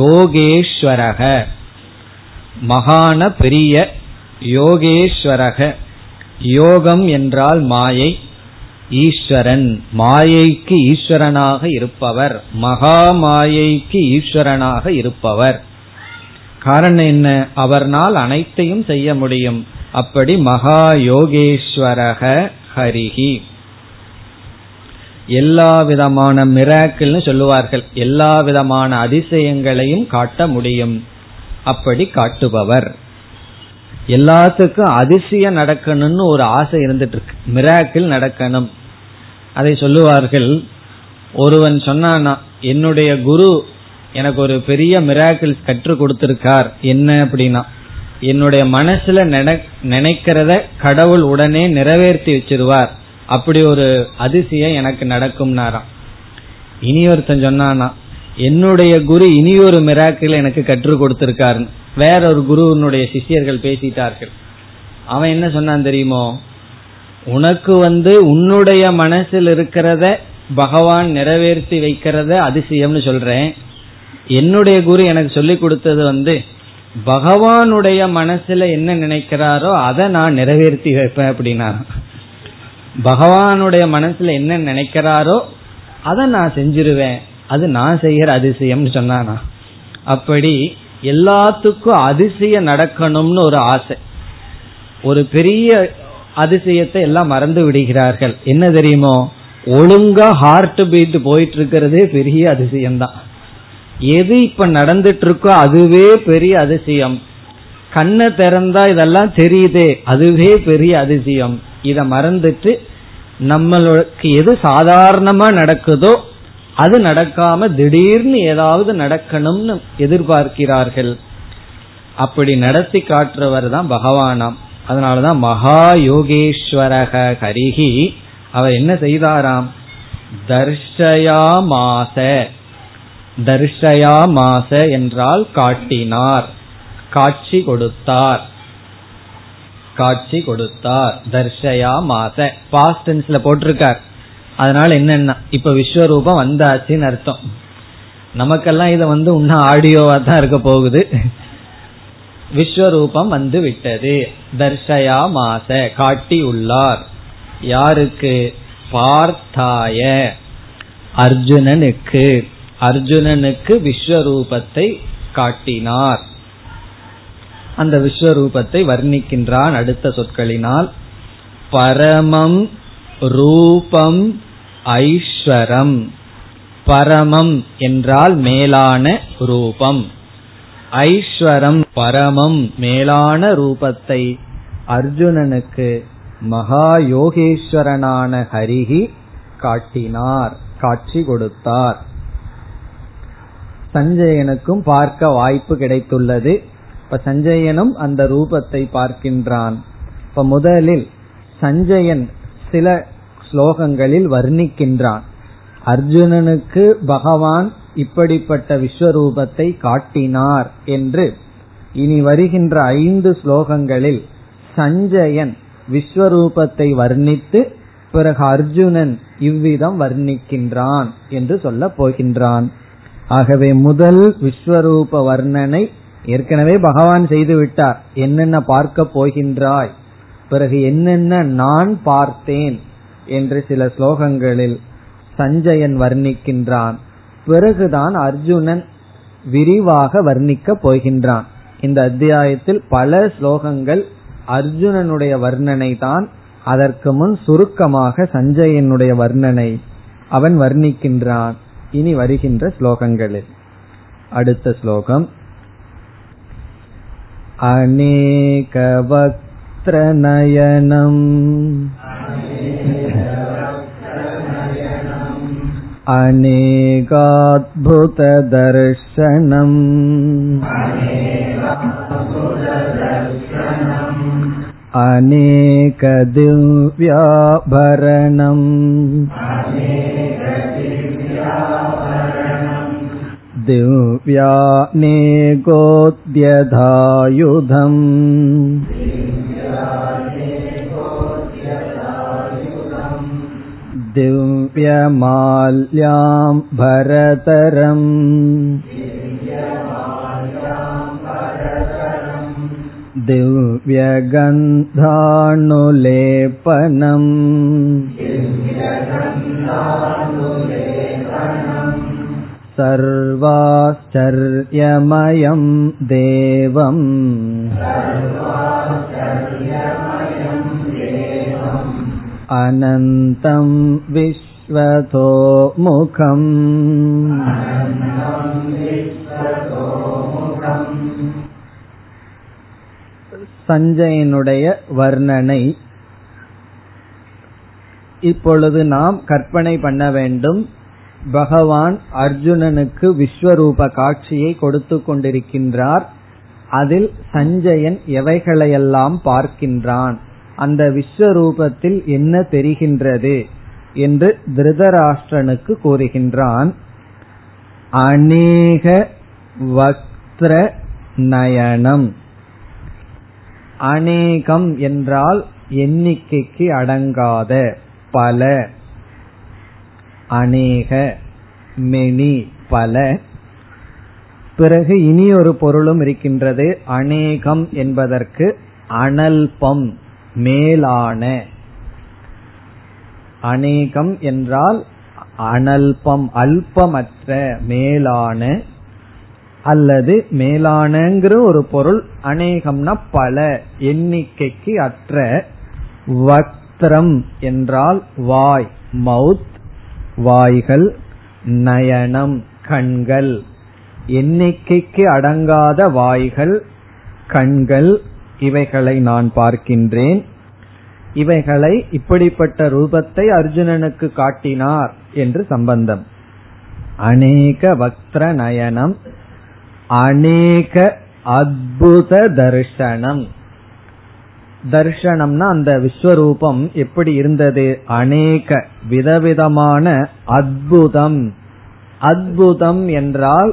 யோகேஸ்வரக, மகான பெரிய, யோகேஸ்வரக, யோகம் என்றால் மாயை, ஈஸ்வரன், மாயைக்கு ஈஸ்வரனாக இருப்பவர், மகா மாயைக்கு ஈஸ்வரனாக இருப்பவர். காரணம் என்ன? அவர்னால் அனைத்தையும் செய்ய முடியும். அப்படி மகா யோகேஸ்வரக ஹரிஹி. எல்லா விதமான மிராக்கிள்னு சொல்லுவார்கள், எல்லா விதமான அதிசயங்களையும் காட்ட முடியும். அப்படி காட்டுபவர். எல்லாத்துக்கும் அதிசயம் நடக்கணும்னு ஒரு ஆசை இருந்துட்டு இருக்கு, மிராக்கிள் நடக்கணும். அதை சொல்லுவார்கள். ஒருவன் சொன்னானா, என்னுடைய குரு எனக்கு ஒரு பெரிய மிராக்கிள் கற்றுக் கொடுத்திருக்கார். என்ன அப்படின்னா, என்னுடைய மனசுல நினைக்கிறத கடவுள் உடனே நிறைவேற்றி வச்சிருவார். அப்படி ஒரு அதிசயம் எனக்கு நடக்கும்னாராம். இனியொருத்தன் சொன்னானா, என்னுடைய குரு இனியொரு மிராக்கிள் எனக்கு கற்றுக் கொடுத்திருக்காரு. வேற ஒரு குருனுடைய சிஷ்யர்கள் பேசிட்டார்கள். அவன் என்ன சொன்னான் தெரியுமோ, உனக்கு வந்து உன்னுடைய மனசில் இருக்கிறத பகவான் நிறைவேற்றி வைக்கிறத அதிசயம்னு சொல்றேன். என்னுடைய குரு எனக்கு சொல்லி கொடுத்தது வந்து பகவானுடைய மனசுல என்ன நினைக்கிறாரோ அதை நான் நிறைவேற்றி வைப்பேன் அப்படின்னா. பகவானுடைய மனசுல என்ன நினைக்கிறாரோ அதை நான் செஞ்சிருவேன், அது நான் செய்யற அதிசயம்னு சொன்னானா. அப்படி எல்லாத்துக்கும் அதிசயம் நடக்கணும்னு ஒரு ஆசை. ஒரு பெரிய அதிசயத்தை எல்லாம் மறந்து விடுகிறார்கள். என்ன தெரியுமோ, ஒழுங்கா ஹார்ட் பீட் போயிட்டு இருக்கிறதே பெரிய அதிசயம்தான். எது இப்ப நடந்துட்டு இருக்கோ அதுவே பெரிய அதிசயம். கண்ணை திறந்தா இதெல்லாம் தெரியுதே, அதுவே பெரிய அதிசயம். இத மறந்துட்டு நம்மளுக்கு எது சாதாரணமா நடக்குதோ அது நடக்காம திடீர்னு ஏதாவது நடக்கணும்னு எதிர்பார்க்கிறார்கள். அப்படி நடத்தி காட்டுறவர் தான் பகவானாம். அதனாலதான் மகா யோகேஸ்வரக ஹரிஹி. அவர் என்ன செய்தாராம்? தர்ஷயாமாச. தர்ஷயாமாச என்றால் காட்டினார், காட்சி கொடுத்தார், காட்சி கொடுத்தார். தர்ஷயாமாச பாஸ்ட் டென்ஸ்ல போட்டிருக்கார். அதனால என்னன்னா, இப்ப விஸ்வரூபம் வந்தாச்சுன்னு அர்த்தம். நமக்கெல்லாம் இதை வந்து இன்னும் ஆடியோவா தான் இருக்க போகுது. விஸ்வரூபம் வந்து விட்டது. தர்ஷயா மாச, காட்டி உள்ளார். யாருக்கு? பார்த்தாய, அர்ஜுனனுக்கு. அர்ஜுனனுக்கு விஸ்வரூபத்தை காட்டினார். அந்த விஸ்வரூபத்தை வர்ணிக்கின்றான் அடுத்த சொற்களினால். பரமம் ரூபம் ஐஸ்வரம். பரமம் என்றால் மேலான ரூபம், ஐஸ்வரம் பரமம் மேலான ரூபத்தை அர்ஜுனனுக்கு மகா யோகேஸ்வரனான ஹரிஹி காட்டினார், காட்சி கொடுத்தார். சஞ்சயனுக்கும் பார்க்க வாய்ப்பு கிடைத்துள்ளது. இப்ப சஞ்சயனும் அந்த ரூபத்தை பார்க்கின்றான். இப்ப முதலில் சஞ்சயன் சில ஸ்லோகங்களில் வர்ணிக்கின்றான், அர்ஜுனனுக்கு பகவான் இப்படிப்பட்ட விஸ்வரூபத்தை காட்டினார் என்று. இனி வருகின்ற ஐந்து ஸ்லோகங்களில் சஞ்சயன் விஸ்வரூபத்தை வர்ணித்து பிறகு அர்ஜுனன் இவ்விதம் வர்ணிக்கின்றான் என்று சொல்ல போகின்றான். ஆகவே முதல் விஸ்வரூப வர்ணனை ஏற்கனவே பகவான் செய்து விட்டார். என்னென்ன பார்க்க போகின்றாய், பிறகு என்னென்ன நான் பார்த்தேன் என்று சில ஸ்லோகங்களில் சஞ்சயன் வர்ணிக்கின்றான். பிறகுதான் அர்ஜுனன் விரிவாக வர்ணிக்க போகின்றான். இந்த அத்தியாயத்தில் பல ஸ்லோகங்கள் அர்ஜுனனுடைய வர்ணனை தான். அதற்கு முன் சுருக்கமாக சஞ்சயனுடைய வர்ணனை அவன் வர்ணிக்கின்றான் இனி வருகின்ற ஸ்லோகங்களில். அடுத்த ஸ்லோகம் அநேகவக்த்ரநயனம் அநேகாத்புததர்சனம் அநேகதிவ்யாபரணம் திவ்யாநேகோத்யதாயுதம் திவ்யமால்யாம் பரதரம் திவ்யகந்தானுலேபனம் சர்வாச்சர்யமயம் தேவம் அனந்தம் விஸ்வதோ முகம் சஞ்சயனுடைய வர்ணனை. இப்பொழுது நாம் கற்பனை பண்ண வேண்டும். பகவான் அர்ஜுனனுக்கு விஸ்வரூப காட்சியை கொடுத்து கொண்டிருக்கின்றார். அதில் சஞ்சயன் எவைகளையெல்லாம் பார்க்கின்றான், அந்த விஸ்வரூபத்தில் என்ன தெரிகின்றது என்று திருதராஷ்டிரனுக்கு கூறுகின்றான். அநேக வக்த்ர நயனம். அநேகம் என்றால் எண்ணிக்கைக்கு அடங்காத பல. அநேக மெனி, பல. பிறகு இனி ஒரு பொருளும் இருக்கின்றது. அநேகம் என்பதற்கு அனல்பம், மேலான. அநேகம் என்றால் அனல்பம், அல்பமற்ற, மேலான. அல்லது மேலானங்கிற ஒரு பொருள். அநேகம்னா பல, எண்ணிக்கைக்கு அற்ற. வக்த்ரம் என்றால் வாய், மவுத், வாய்கள். நயனம், கண்கள். எண்ணிக்கைக்கு அடங்காத வாய்கள், கண்கள். இவைகளை நான் பார்க்கின்றேன். இவைகளை, இப்படிப்பட்ட ரூபத்தை அர்ஜுனனுக்கு காட்டினார் என்று சம்பந்தம். அநேக வக்த்ர நயனம், அநேக அத்புத தர்சனம். தர்சனம்னா அந்த விஸ்வரூபம் எப்படி இருந்தது? அநேக விதவிதமான அத்புதம். அத்புதம் என்றால்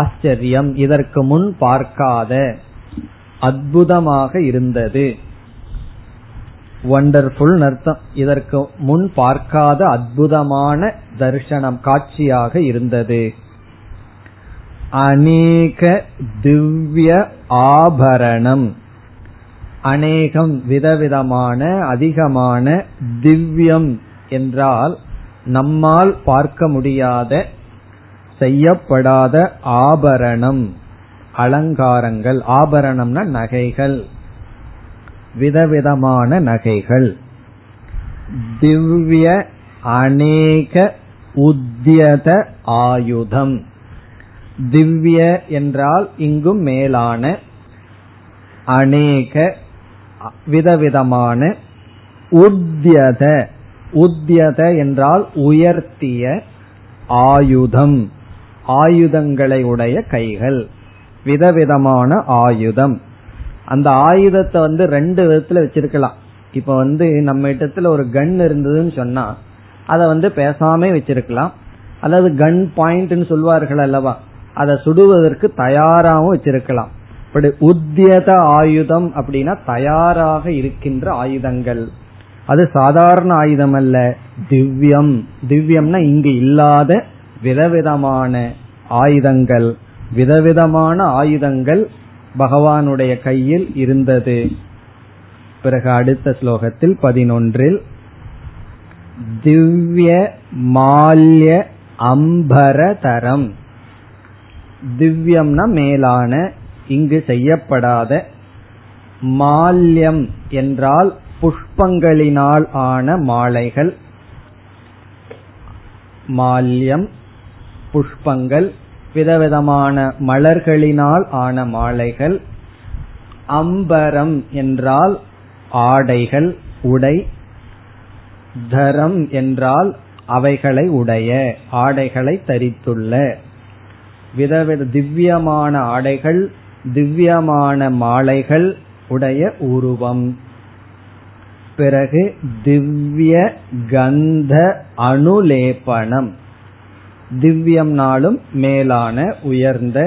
ஆச்சரியம், இதற்கு முன் பார்க்காத, அத்புதமாக இருந்தது. வண்டர்ஃபுல் அர்த்தம், இதற்கு முன் பார்க்காத அத்புதமான தரிசனம், காட்சியாக இருந்தது. அநேக திவ்ய ஆபரணம், அநேகம் விதவிதமான அதிகமான, திவ்யம் என்றால் நம்மால் பார்க்க முடியாத செய்யப்படாத ஆபரணம், அலங்காரங்கள். ஆபரணம்னா நகைகள், விதவிதமான நகைகள். திவ்ய அநேக உத்யத ஆயுதம். திவ்ய என்றால் இங்கும் மேலான, அநேக விதவிதமான, உத்யத உத்யத என்றால் உயர்த்திய, ஆயுதம் ஆயுதங்களை உடைய கைகள், விதவிதமான ஆயுதம். அந்த ஆயுதத்தை வந்து ரெண்டு விதத்துல வச்சிருக்கலாம். இப்ப வந்து நம்ம இடத்துல ஒரு கன் இருந்ததுன்னு சொன்னா அதை வந்து பேசாமே வச்சிருக்கலாம், அதாவது கன் பாயிண்ட் சொல்வார்கள் அல்லவா, அதை சுடுவதற்கு தயாராகவும் வச்சிருக்கலாம். இப்படி உத்யத ஆயுதம் அப்படின்னா தயாராக இருக்கின்ற ஆயுதங்கள், அது சாதாரண ஆயுதம் அல்ல, திவ்யம். திவ்யம்னா இங்கு இல்லாத விதவிதமான ஆயுதங்கள், விதவிதமான ஆயுதங்கள் பகவானுடைய கையில் இருந்தது. பிறகு அடுத்த ஸ்லோகத்தில் பதினொன்றில் திவ்ய மால்ய அம்பரதரம். திவ்யம்னா மேலான, இங்கு செய்யப்படாத. மால்யம் என்றால் புஷ்பங்களினால் ஆன மாலைகள். மால்யம் புஷ்பங்கள், விதவிதமான மலர்களினால் ஆன மாலைகள். அம்பரம் என்றால் ஆடைகள், உடை. தரம் என்றால் அவைகளை உடைய, ஆடைகளை தரித்துள்ள. விதவித திவ்யமான ஆடைகள், திவ்யமான மாலைகள் உடைய உருவம். பிறகு திவ்ய கந்த அனுலேபனம். திவ்யம் நாளும் மேலான, உயர்ந்த.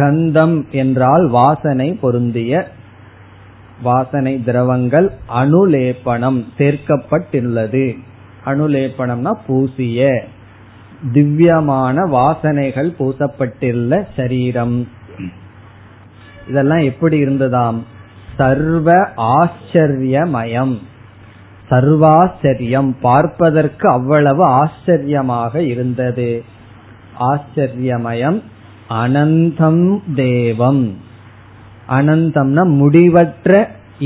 கந்தம் என்றால் வாசனை பொருந்திய, வாசனை திரவங்கள். அனுலேபனம் சேர்க்கப்பட்டுள்ளது. அனுலேபனம்னா பூசிய, திவ்யமான வாசனைகள் பூசப்பட்டுள்ள சரீரம். இதெல்லாம் எப்படி இருந்ததாம்? சர்வ ஆச்சரியமயம், சர்வாச்சரியம், பார்ப்பதற்கு அவ்வளவு ஆச்சரியமாக இருந்தது. ஆச்சரியமயம் அனந்தம் தேவம். அனந்தம்னா முடிவற்ற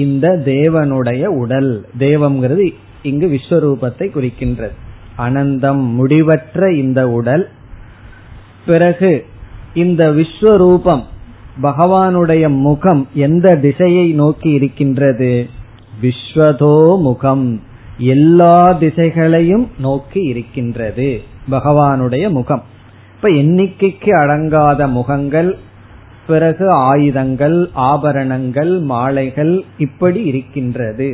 இந்த தேவனுடைய உடல். தேவம்ங்கிறது இங்கு விஸ்வரூபத்தை குறிக்கின்றது. அனந்தம் முடிவற்ற இந்த உடல். பிறகு இந்த விஸ்வரூபம், பகவானுடைய முகம் எந்த திசையை நோக்கி இருக்கின்றது? விஸ்வதோ முகம், எல்லா திசைகளையும் நோக்கி இருக்கின்றது பகவானுடைய முகம். இப்ப எண்ணிக்கைக்கு அடங்காத முகங்கள், பிறகு ஆயுதங்கள், ஆபரணங்கள், மாலைகள், இப்படி இருக்கின்றது.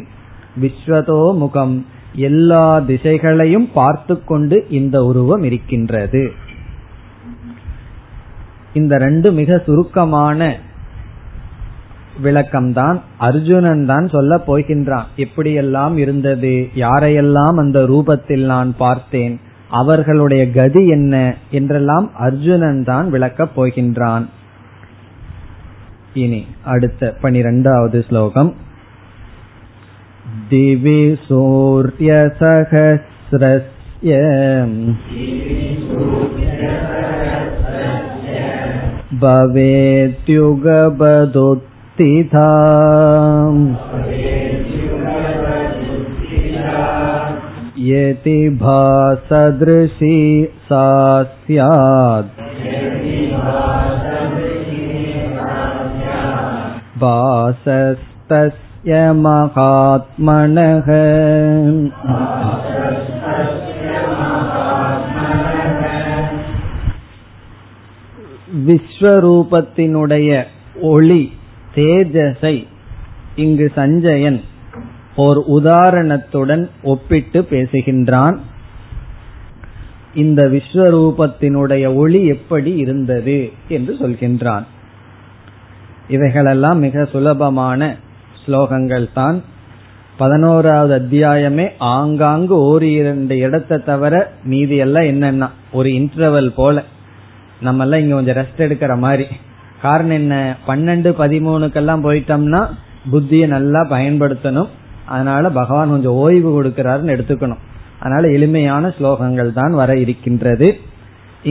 விஸ்வதோ முகம், எல்லா திசைகளையும் பார்த்து கொண்டு இந்த உருவம் இருக்கின்றது. இந்த ரெண்டு மிக சுருக்கமான விளக்கம்தான். அர்ஜுனன் தான் சொல்ல போகின்றான், எப்படியெல்லாம் இருந்தது, யாரையெல்லாம் அந்த ரூபத்தில் நான் பார்த்தேன், அவர்களுடைய கதி என்ன என்றெல்லாம் அர்ஜுனன் தான் விளக்கப் போகின்றான். இனி அடுத்த பனிரெண்டாவது ஸ்லோகம். திவி சூர்ய சஹஸ்ரஸ்ய பவேத்யுகபதுத்திதாம் யதி பாசத்ருஷி சாஸ்யாத் பாசஸ்தஸ்ய மகாத்மனஹ விஸ்வரூபத்தினுடைய ஒளி, தேஜஸை இங்கு சஞ்சயன் ஓர் உதாரணத்துடன் ஒப்பிட்டு பேசுகின்றான். இந்த விஸ்வரூபத்தினுடைய ஒளி எப்படி இருந்தது என்று சொல்கின்றான். இவைகளெல்லாம் மிக சுலபமான ஸ்லோகங்கள் தான். பதினோராவது அத்தியாயமே ஆங்காங்கு ஒரு இரண்டு இடத்தை தவிர மீதி எல்லாம் என்னன்னா ஒரு இன்டர்வல் போல நம்ம எல்லாம் இங்க கொஞ்சம் ரெஸ்ட் எடுக்கிற மாதிரி. காரணம் என்ன, பன்னெண்டு பதிமூணுக்கெல்லாம் போயிட்டோம்னா புத்தியை நல்லா பயன்படுத்தணும். அதனால பகவான் கொஞ்சம் ஓய்வு கொடுக்கிறாருன்னு எடுத்துக்கணும். அதனால எளிமையான ஸ்லோகங்கள் தான் வர இருக்கின்றது.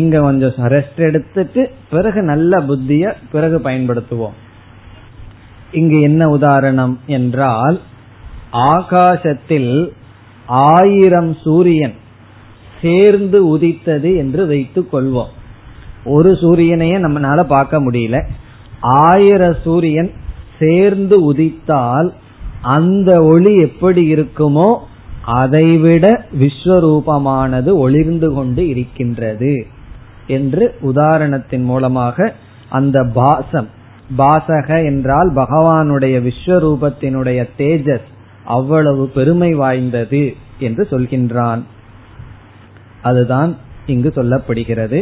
இங்க கொஞ்சம் ரெஸ்ட் எடுத்துட்டு பிறகு நல்ல புத்திய பிறகு பயன்படுத்துவோம். இங்கு என்ன உதாரணம் என்றால், ஆகாசத்தில் ஆயிரம் சூரியன் சேர்ந்து உதித்தது என்று வைத்துக் கொள்வோம். ஒரு சூரியனையே நம்மளால பார்க்க முடியல, ஆயிரம் சூரியன் சேர்ந்து உதித்தால் அந்த ஒளி எப்படி இருக்குமோ அதைவிட விஸ்வரூபமானது ஒளிர்ந்து கொண்டு இருக்கின்றது என்று உதாரணத்தின் மூலமாக அந்த பாசம், பாசக என்றால் பகவானுடைய விஸ்வரூபத்தினுடைய தேஜஸ் அவ்வளவு பெருமை வாய்ந்தது என்று சொல்கின்றான். அதுதான் இங்கு சொல்லப்படுகிறது.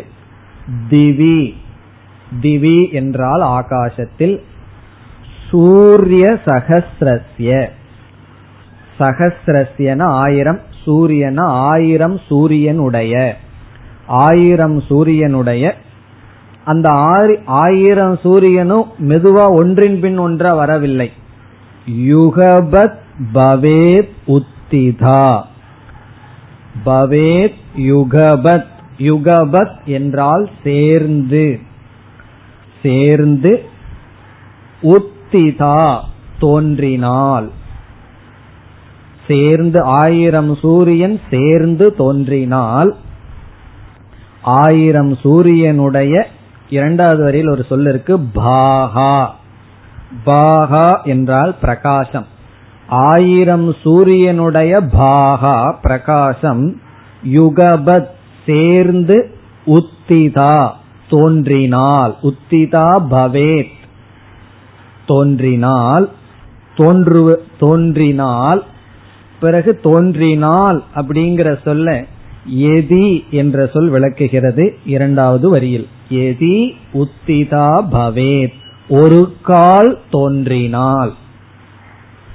திவி, திவி என்றால் ஆகாசத்தில், சூரிய சகஸ்ரஸ்ய, சகஸ்ரஸ்யன ஆயிரம், சூரியன ஆயிரம் சூரியனுடைய, ஆயிரம் சூரியனுடைய. அந்த ஆயிரம் சூரியனும் மெதுவா ஒன்றின் பின் ஒன்றா வரவில்லை. யுகபத் பவேத் உத்திதா, பவேத் யுகபத், யுகபத் என்றால் சேர்ந்து, சேர்ந்து உத்திதா தோன்றினால், சேர்ந்து ஆயிரம் சூரியன் சேர்ந்து தோன்றினால், ஆயிரம் சூரியனுடைய. இரண்டாவது வரையில் ஒரு சொல் இருக்கு, பாஹா. பாஹா என்றால் பிரகாசம். ஆயிரம் சூரியனுடைய பாஹா பிரகாசம், யுகபத் சேர்ந்து, உத்திதா தோன்றினால், உத்திதா பவேத் தோன்றினால், தோன்று தோன்றினால். பிறகு தோன்றினால் அப்படிங்கிற சொல்ல ஏதி என்ற சொல் விளக்குகிறது இரண்டாவது வரியில். ஏதி உத்திதா பவேத், ஒரு கால் தோன்றினால்.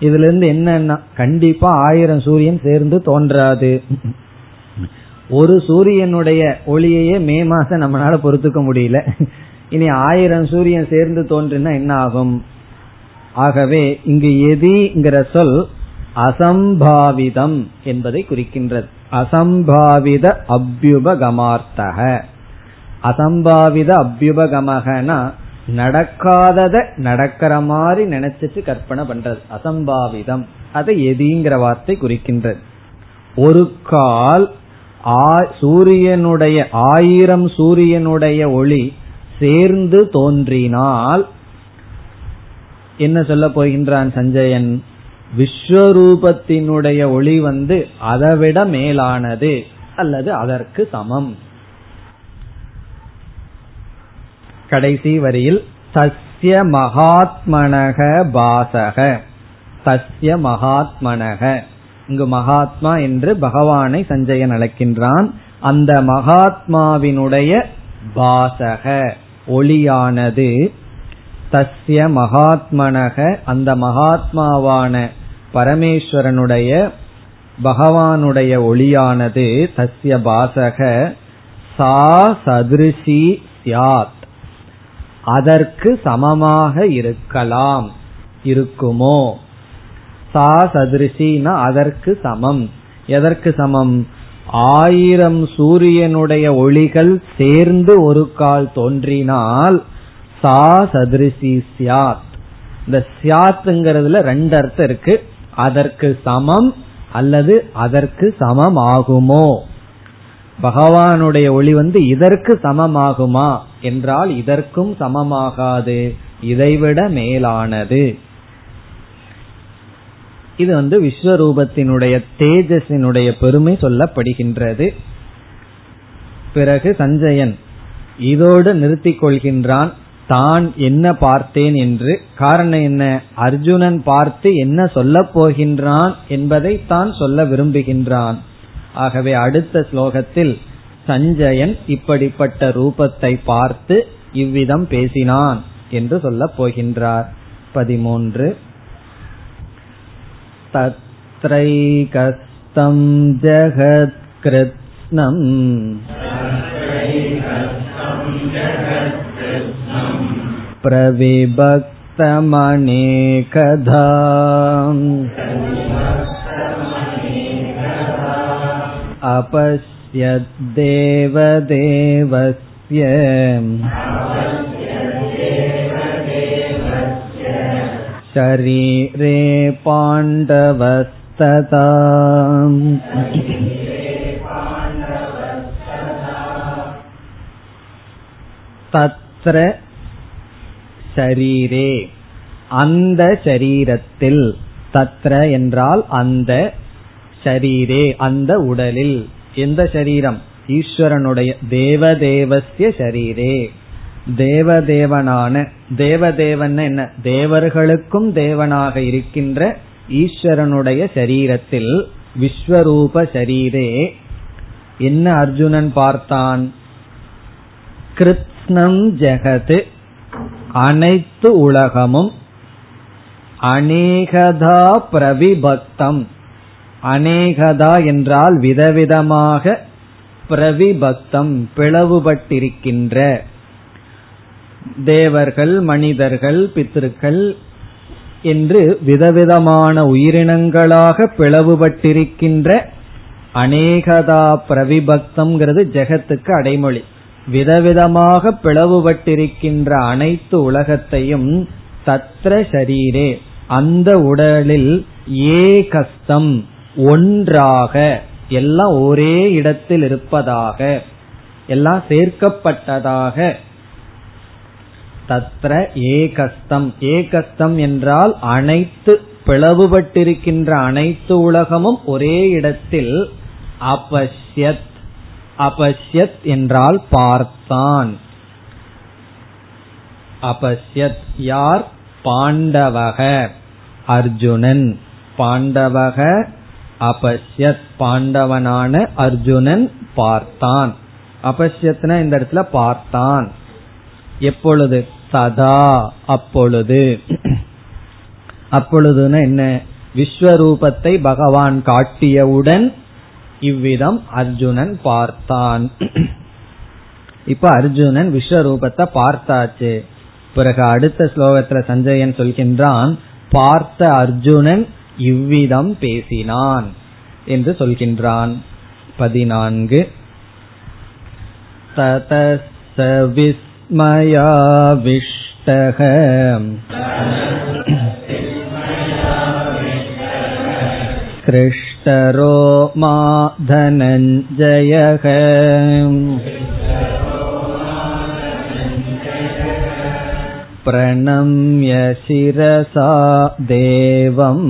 இதுல இருந்து என்னன்னா, கண்டிப்பா ஆயிரம் சூரியன் சேர்ந்து தோன்றாது. ஒரு சூரியனுடைய ஒளியையே மே மாசம் நம்மளால பொறுத்துக்க முடியல, இனி ஆயிரம் சூரியன் சேர்ந்து தோன்றினா என்ன ஆகும்? ஆகவே இங்கு எதிங்கிற சொல் அசம்பாவிதம் என்பதை குறிக்கின்றது. அசம்பாவித அப்யுபகமார்த்தக, அசம்பாவித அப்யுபகமகனா நடக்காதத நடக்கிற மாதிரி நினைச்சிட்டு கற்பனை பண்றது அசம்பாவிதம். அதை எதிங்கிற வார்த்தை குறிக்கின்றது. ஒரு கால் சூரியனுடைய, ஆயிரம் சூரியனுடைய ஒளி சேர்ந்து தோன்றினால் என்ன சொல்ல போகின்றான் சஞ்சயன்? விஸ்வரூபத்தினுடைய ஒளி வந்து அதைவிட மேலானது அல்லது அதற்கு சமம். கடைசி வரியில் தஸ்ய மகாத்மனக பாசக, தஸ்ய மகாத்மனக. இங்கு மகாத்மா என்று பகவானை சஞ்சயன் அழைக்கின்றான். அந்த மகாத்மாவினுடைய பாசக ஒளியானது, தஸ்ய மகாத்மனக அந்த மகாத்மாவான பரமேஸ்வரனுடைய பகவானுடைய ஒளியானது, தஸ்ய பாசக சா சதிருஷி ஸ்யாத், அதற்கு சமமாக இருக்கலாம், இருக்குமோ. சா சதிருஷினா அதற்கு சமம். எதற்கு சமம்? ஆயிரம் சூரியனுடைய ஒளிகள் சேர்ந்து ஒரு கால் தோன்றினால் சா சதிருஷி ஸ்யாத். இந்த ஸ்யாத்ங்கிறதுல ரெண்டு அர்த்தம் இருக்கு, அதற்கு சமம் அல்லது அதற்கு சமம் ஆகுமோ. பகவானுடைய ஒளி வந்து இதற்கு சமமாகுமா என்றால் இதற்கும் சமமாகாது, இதைவிட மேலானது. இது வந்து விஸ்வரூபத்தினுடைய தேஜஸினுடைய பெருமை சொல்லப்படுகின்றது. பிறகு சஞ்சயன் இதோடு நிறுத்திக் கொள்கின்றான். தான் என்ன பார்த்தேன் என்று, காரணம் என்ன, அர்ஜுனன் பார்த்து என்ன சொல்ல போகின்றான் என்பதை தான் சொல்ல விரும்புகின்றான். ஆகவே அடுத்த ஸ்லோகத்தில் சஞ்சயன் இப்படிப்பட்ட ரூபத்தை பார்த்து இவ்விதம் பேசினான் என்று சொல்ல போகின்றார். பதிமூன்று, தத்ரைகஸ்தம் ஜகத்கிருத்ஸ்னம் பிரவிபக்தமநேகதா அபஸ்யத்தேவதேவஸ்ய ஷரீரே பாண்டவஸ்ததா. தத்ர ஷரீரே, அந்த ஷரீரத்தில், தத்ர என்றால் அந்த ஷரீரே, அந்த உடலில். எந்த ஷரீரம்? ஈஸ்வரனுடைய. தேவதேவஸ்ய ஷரீரே, தேவதேவனான, தேவதேவன் என்ன, தேவர்களுக்கும் தேவனாக இருக்கின்ற ஈஸ்வரனுடைய சரீரத்தில், விஸ்வரூப சரீரே. என்ன அர்ஜுனன் பார்த்தான்? கிருத்ஸ்னம் ஜெகத், அனைத்து உலகமும், அநேகதா பிரவிபக்தம், அநேகதா என்றால் விதவிதமாக, பிரவிபக்தம் பிளவுபட்டிருக்கின்ற, தேவர்கள், மனிதர்கள், பித்ருக்கள் என்று விதவிதமான உயிரினங்களாக பிளவுபட்டிருக்கின்ற அநேகதா பிரவிபக்தம் ஜெகத்துக்கு அடைமொழி. விதவிதமாக பிளவுபட்டிருக்கின்ற அனைத்து உலகத்தையும் தத்ர ஷரீரே, அந்த உடலில், ஏகஸ்தம் ஒன்றாக, எல்லாம் ஒரே இடத்தில் இருப்பதாக, எல்லாம் சேர்க்கப்பட்டதாக. தத்ர ஏகஸ்தம், ஏகஸ்தம் என்றால் அனைத்து பிளவுபட்டிருக்கின்ற அனைத்து உலகமும் ஒரே இடத்தில். அபஷ்யத், அபஷ்யத் என்றால் பார்த்தான். அபஷ்யத் யார்? பாண்டவக, அர்ஜுனன். பாண்டவக அபஷ்யத், பாண்டவனான அர்ஜுனன் பார்த்தான். அபஷ்யத்னா இந்த இடத்துல பார்த்தான். எப்பொழுது? சதா, அப்பொழுது. அப்பொழுதுன்னு என்ன? விஸ்வரூபத்தை பகவான் காட்டியவுடன் இவ்விதம் அர்ஜுனன் பார்த்தான். இப்ப அர்ஜுனன் விஸ்வரூபத்தை பார்த்தாச்சு. பிறகு அடுத்த ஸ்லோகத்துல சஞ்சயன் சொல்கின்றான், பார்த்த அர்ஜுனன் இவ்விதம் பேசினான் என்று சொல்கின்றான். பதினான்கு. மயா விஷ்டஹ கிருஷ்டரோ மா தனஞ்சயஹ பிரணம்ய சிரசா தேவம்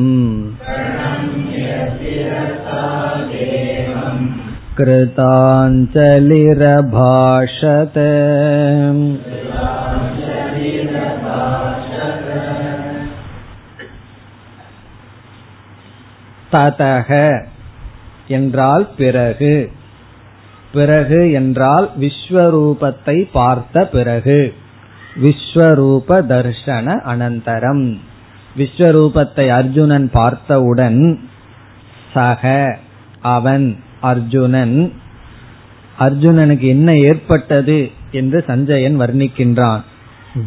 கிருதாஞ்சலிரபாஷத. ததஹ என்றால் பிறகு, பிறகு என்றால் விஸ்வரூபத்தை பார்த்த பிறகு, விஸ்வரூப தர்சன அனந்தரம், விஸ்வரூபத்தை அர்ஜுனன் பார்த்தவுடன், சக அவன் அர்ஜுனன், அர்ஜுனனுக்கு என்ன ஏற்பட்டது என்று சஞ்சயன் வர்ணிக்கின்றான்.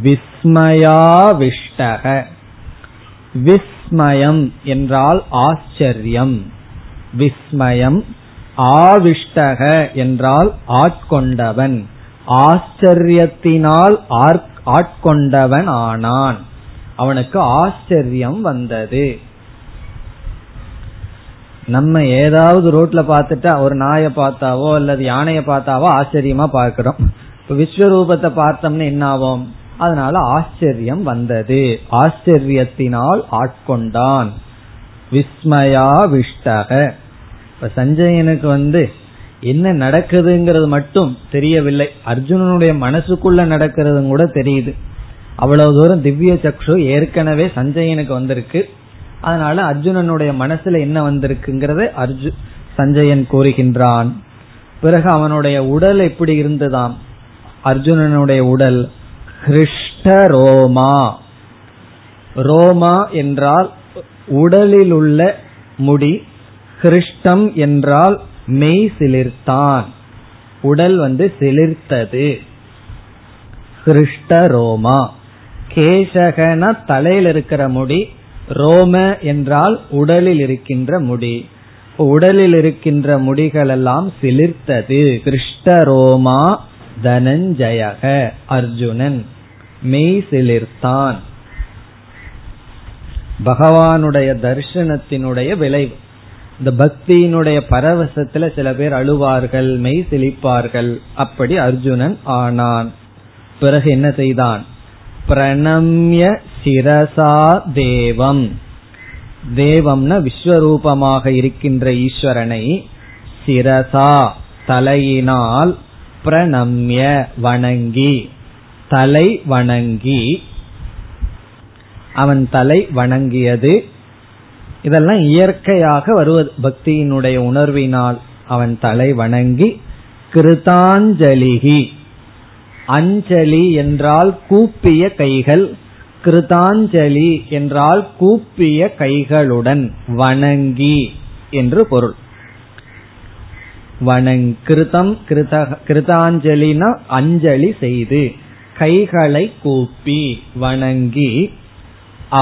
விஸ்மயாவிஷ்டக, விஸ்மயம் என்றால் ஆச்சரியம், விஸ்மயம். ஆவிஷ்டக என்றால் ஆட்கொண்டவன், ஆச்சரியத்தினால் ஆட்கொண்டவன் ஆனான், அவனுக்கு ஆச்சரியம் வந்தது. நம்ம ஏதாவது ரோட்ல பார்த்துட்டா, ஒரு நாயை பார்த்தாவோ அல்லது யானையை பார்த்தாவோ ஆச்சரியமா பார்க்கிறோம். இப்ப விஸ்வரூபத்தை பார்த்தோம்னா என்ன ஆகும்? அதனால ஆச்சரியம் வந்தது, ஆச்சரியத்தினால் ஆட்கொண்டான். விஸ்மயா விஷ்டக. இப்ப சஞ்சயனுக்கு வந்து என்ன நடக்குதுங்கிறது மட்டும் தெரியவில்லை, அர்ஜுனனுடைய மனசுக்குள்ள நடக்கிறது கூட தெரியுது. அவ்வளவு தூரம் திவ்ய சக்ஷு ஏற்கனவே சஞ்சயனுக்கு வந்திருக்கு, அதனால அர்ஜுனனுடைய மனசுல என்ன வந்திருக்குங்கிறத அர்ஜு சஞ்சயன் கூறுகின்றான். பிறகு அவனுடைய உடல் எப்படி இருந்ததாம்? அர்ஜுனனுடைய உடல் ஹிருஷ்ட ரோமா, ரோமா என்றால் உடலில் உள்ள முடி, ஹிருஷ்டம் என்றால் மெய் சிலிர்த்தான், உடல் வந்து சிலிர்த்தது. ஸ்ருஷ்டரோமா. கேசகன தலையில் இருக்கிற முடி, ரோம என்றால் உடலில் இருக்கின்ற முடி. உடலில் இருக்கின்ற முடிகள் எல்லாம் சிலிர்த்தது. கிருஷ்டரோமா தனஞ்சயக, அர்ஜுனன் மெய் சிலிர்த்தான். பகவானுடைய தர்சனத்தினுடைய விளைவு. இந்த பக்தியினுடைய பரவசத்துல சில பேர் அழுவார்கள், மெய் சிலிப்பார்கள். அப்படி அர்ஜுனன் ஆனான். பிறகு என்ன செய்தான்? பிரணம்ய சிரசா தேவம், தேவம்னா விஸ்வரூபமாக இருக்கின்ற ஈஸ்வரனை, சிரசா தலையினால், பிரணம்ய வணங்கி, தலை வணங்கி, அவன் தலை வணங்கியது. இதெல்லாம் இயற்கையாக வருவது பக்தியினுடைய உணர்வினால். அவன் தலை வணங்கி கிருதாஞ்சலிகி, அஞ்சலி என்றால் கூப்பிய கைகள், கிருதாஞ்சலி என்றால் கூப்பிய கைகளுடன் வணங்கி என்று பொருள். வணங் கிருதம் கிருத கிருதாஞ்சலினா அஞ்சலி செய்து, கைகளை கூப்பி வணங்கி,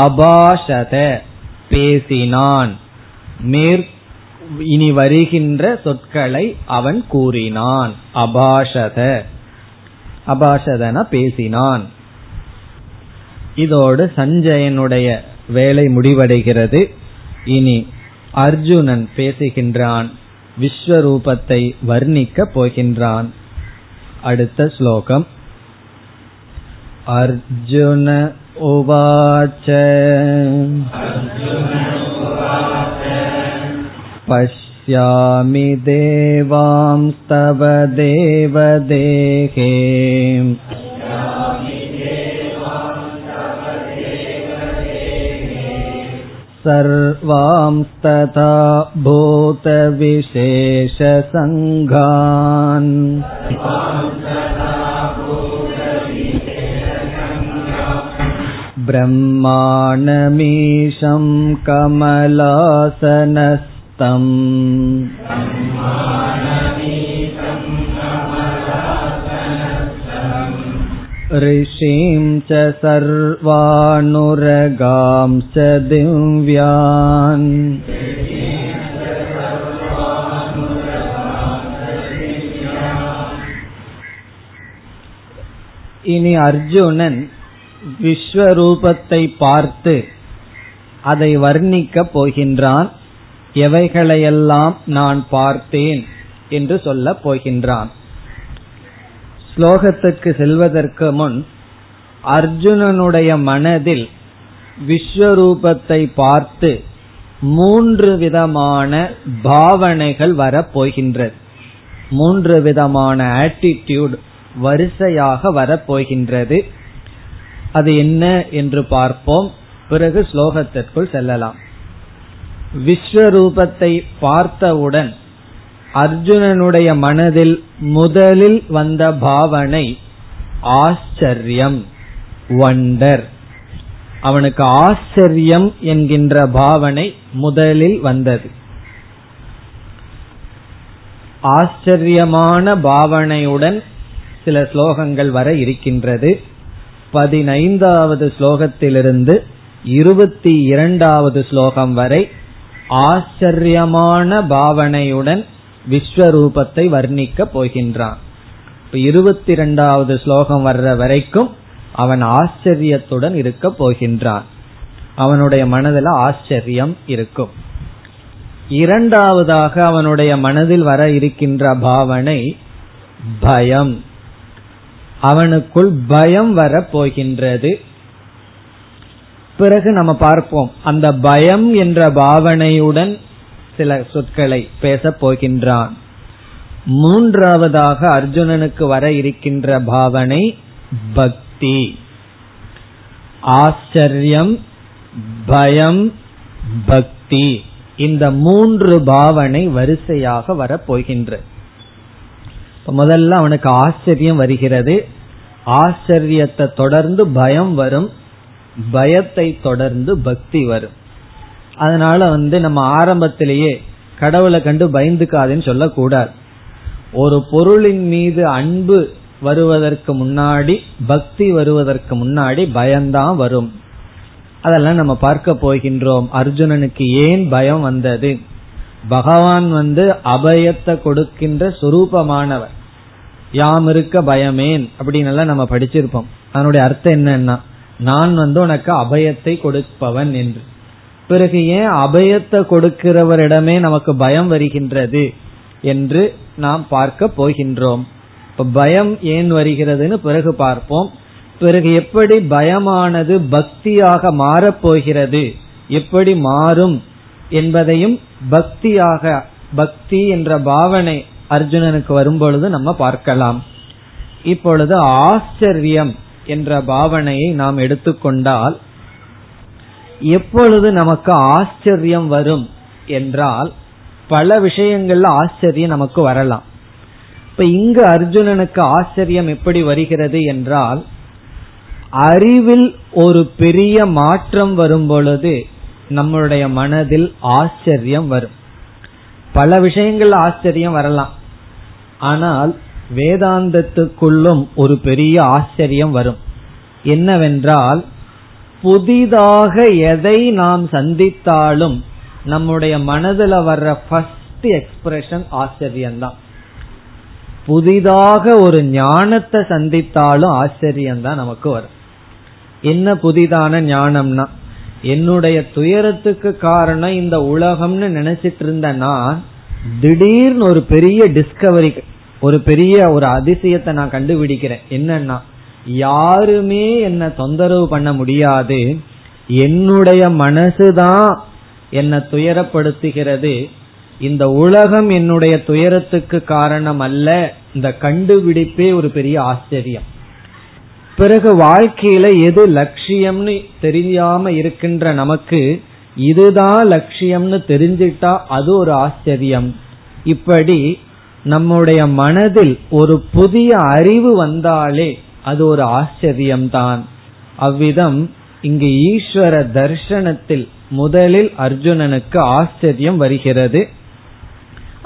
அபாஷத பேசினான், மேற் இனி வருகின்ற சொற்களை அவன் கூறினான். அபாஷத, அபாஷதனா பேசினான். இதோடு சஞ்சயனுடைய வேலை முடிவடைகிறது. இனி அர்ஜுனன் பேசுகின்றான், விஸ்வரூபத்தை வர்ணிக்க போகின்றான். அடுத்த ஸ்லோகம். அர்ஜுன உவாச்ச பஷ்யாமி தேவாம்ஸ்தவ தேவதேகே சர்வாம்ஸ்ததா பூத விசேஷ சங்கான். பிரம்மாணமீஷம் கமலாசனஸ்தம் ரிஷீம் ச சர்வானுரகாம் ச திவ்யான். இனி அர்ஜுனன் விஸ்வரூபத்தை பார்த்து அதை வர்ணிக்க போகின்றான். எவைகளையெல்லாம் நான் பார்த்தேன் என்று சொல்ல போகின்றான். ஸ்லோகத்துக்கு செல்வதற்கு முன் அர்ஜுனனுடைய மனதில் விஸ்வரூபத்தை பார்த்து மூன்று விதமான பாவனைகள் வரப்போகின்றது, மூன்று விதமான ஆட்டிடியூட் வரிசையாக வரப்போகின்றது. அது என்ன என்று பார்ப்போம், பிறகு ஸ்லோகத்திற்குள் செல்லலாம். விஸ்வரூபத்தை பார்த்தவுடன் அர்ஜுனனுடைய மனதில் முதலில் வந்த பாவனை ஆச்சரியம், வண்டர். அவனுக்கு ஆச்சரியம் என்கின்ற பாவனை முதலில் வந்தது. ஆச்சரியமான பாவனையுடன் சில ஸ்லோகங்கள் வர இருக்கின்றது. பதினைந்தாவது ஸ்லோகத்திலிருந்து இருபத்தி இரண்டாவது ஸ்லோகம் வரை ஆச்சரியமான பாவனையுடன் விஸ்வரூபத்தை வர்ணிக்க போகின்றான். இருபத்தி இரண்டாவது ஸ்லோகம் வர்ற வரைக்கும் அவன் ஆச்சரியத்துடன் இருக்க போகின்றான். அவனுடைய மனதில் ஆச்சரியம் இருக்கும். இரண்டாவதாக அவனுடைய மனதில் வர இருக்கின்ற பாவனை பயம். அவனுக்குள் பயம் வர போகின்றது. பிறகு நம்ம பார்ப்போம், அந்த பயம் என்ற பாவனையுடன் சில சொற்களை பேசப் போகின்றான். மூன்றாவதாக அர்ஜுனனுக்கு வர இருக்கின்ற பாவனை பக்தி. ஆச்சரியம், பயம், பக்தி, இந்த மூன்று பாவனை வரிசையாக வரப்போகின்றது. முதல்ல அவனுக்கு ஆச்சரியம் வருகிறது. ஆச்சரியத்தை தொடர்ந்து பயம் வரும், பயத்தை தொடர்ந்து பக்தி வரும். அதனால வந்து நம்ம ஆரம்பத்திலேயே கடவுளை கண்டு பயந்துக்காதுன்னு சொல்லக்கூடாது. ஒரு பொருளின் மீது அன்பு வருவதற்கு முன்னாடி, பக்தி வருவதற்கு முன்னாடி பயம்தான் வரும். அதெல்லாம் நம்ம பார்க்க போகின்றோம். அர்ஜுனனுக்கு ஏன் பயம் வந்தது? பகவான் வந்து அபயத்தை கொடுக்கின்ற சொரூபமானவர். யாம் இருக்க பயமேன் அப்படின்னு எல்லாம் நம்ம படிச்சிருப்போம். அதனுடைய அர்த்தம் என்னன்னா, நான் வந்து உனக்கு அபயத்தை கொடுப்பவன் என்று. பிறகு ஏன் அபயத்தை கொடுக்கிறவரிடமே நமக்கு பயம் வருகின்றது என்று நாம் பார்க்க போகின்றோம். இப்ப பயம் ஏன் வருகிறதுன்னு பிறகு பார்ப்போம். பிறகு எப்படி பயமானது பக்தியாக மாறப்போகிறது, எப்படி மாறும் என்பதையும் பக்தியாக, பக்தி என்ற பாவனை அர்ஜுனனுக்கு வரும்பொழுது நம்ம பார்க்கலாம். இப்பொழுது ஆச்சரியம் என்ற பாவனையை நாம் எடுத்துக்கொண்டால், எப்பொழுது நமக்கு ஆச்சரியம் வரும் என்றால், பல விஷயங்கள்ல ஆச்சரியம் நமக்கு வரலாம். இப்ப இங்கு அர்ஜுனனுக்கு ஆச்சரியம் எப்படி வருகிறது என்றால், அறிவில் ஒரு பெரிய மாற்றம் வரும் பொழுது நம்மளுடைய மனதில் ஆச்சரியம் வரும். பல விஷயங்கள் ஆச்சரியம் வரலாம், ஆனால் வேதாந்தத்துக்குள்ளும் ஒரு பெரிய ஆச்சரியம் வரும். என்னவென்றால், புதிதாக எதை நாம் சந்தித்தாலும் நம்முடைய மனதில் வர்ற ஃபர்ஸ்ட் எக்ஸ்பிரஷன் ஆச்சரியம்தான். புதிதாக ஒரு ஞானத்தை சந்தித்தாலும் ஆச்சரியம்தான் நமக்கு வரும். என்ன புதிதான ஞானம்னா, என்னுடைய துயரத்துக்கு காரணம் இந்த உலகம்னு நினைச்சிட்டு இருந்தேன்னா, திடீர்னு ஒரு பெரிய டிஸ்கவரி, ஒரு பெரிய ஒரு அதிசயத்தை நான் கண்டுபிடிக்கிறேன். என்னன்னா, யாருமே என்னை தொந்தரவு பண்ண முடியாது, என்னுடைய மனசுதான் என்னை துயரப்படுத்துகிறது, இந்த உலகம் என்னுடைய துயரத்துக்கு காரணம் அல்ல, இந்த கண்டுபிடிப்பே ஒரு பெரிய ஆச்சரியம். பிறகு வாழ்க்கையில எது லட்சியம்னு தெரியாம இருக்கின்ற நமக்கு இதுதான் லட்சியம்னு தெரிஞ்சிட்டா அது ஒரு ஆச்சரியம். இப்படி நம்முடைய மனதில் ஒரு புதிய அறிவு வந்தாலே அது ஒரு ஆச்சரியம்தான். அவ்விதம் இங்கு ஈஸ்வர தர்சனத்தில் முதலில் அர்ஜுனனுக்கு ஆச்சரியம் வருகிறது.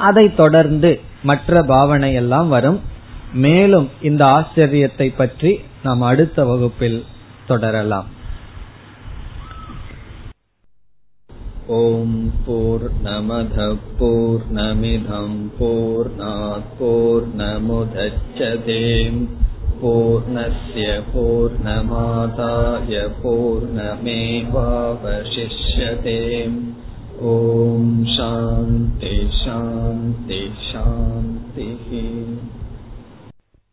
அதை தொடர்ந்து மற்ற பாவனை எல்லாம் வரும். மேலும் இந்த ஆச்சரியத்தை பற்றி நாம் அடுத்த வகுப்பில் தொடரலாம். ஓம் பூர்ணமத பூர்ணமிதம் பூர்ணாத் பூர்ணமுதச்யதே பூர்ணஸ்ய பூர்ணமாதாய பூர்ணமேவாவசிஷ்யதே. ஓம் சாந்தி சாந்தி சாந்தி.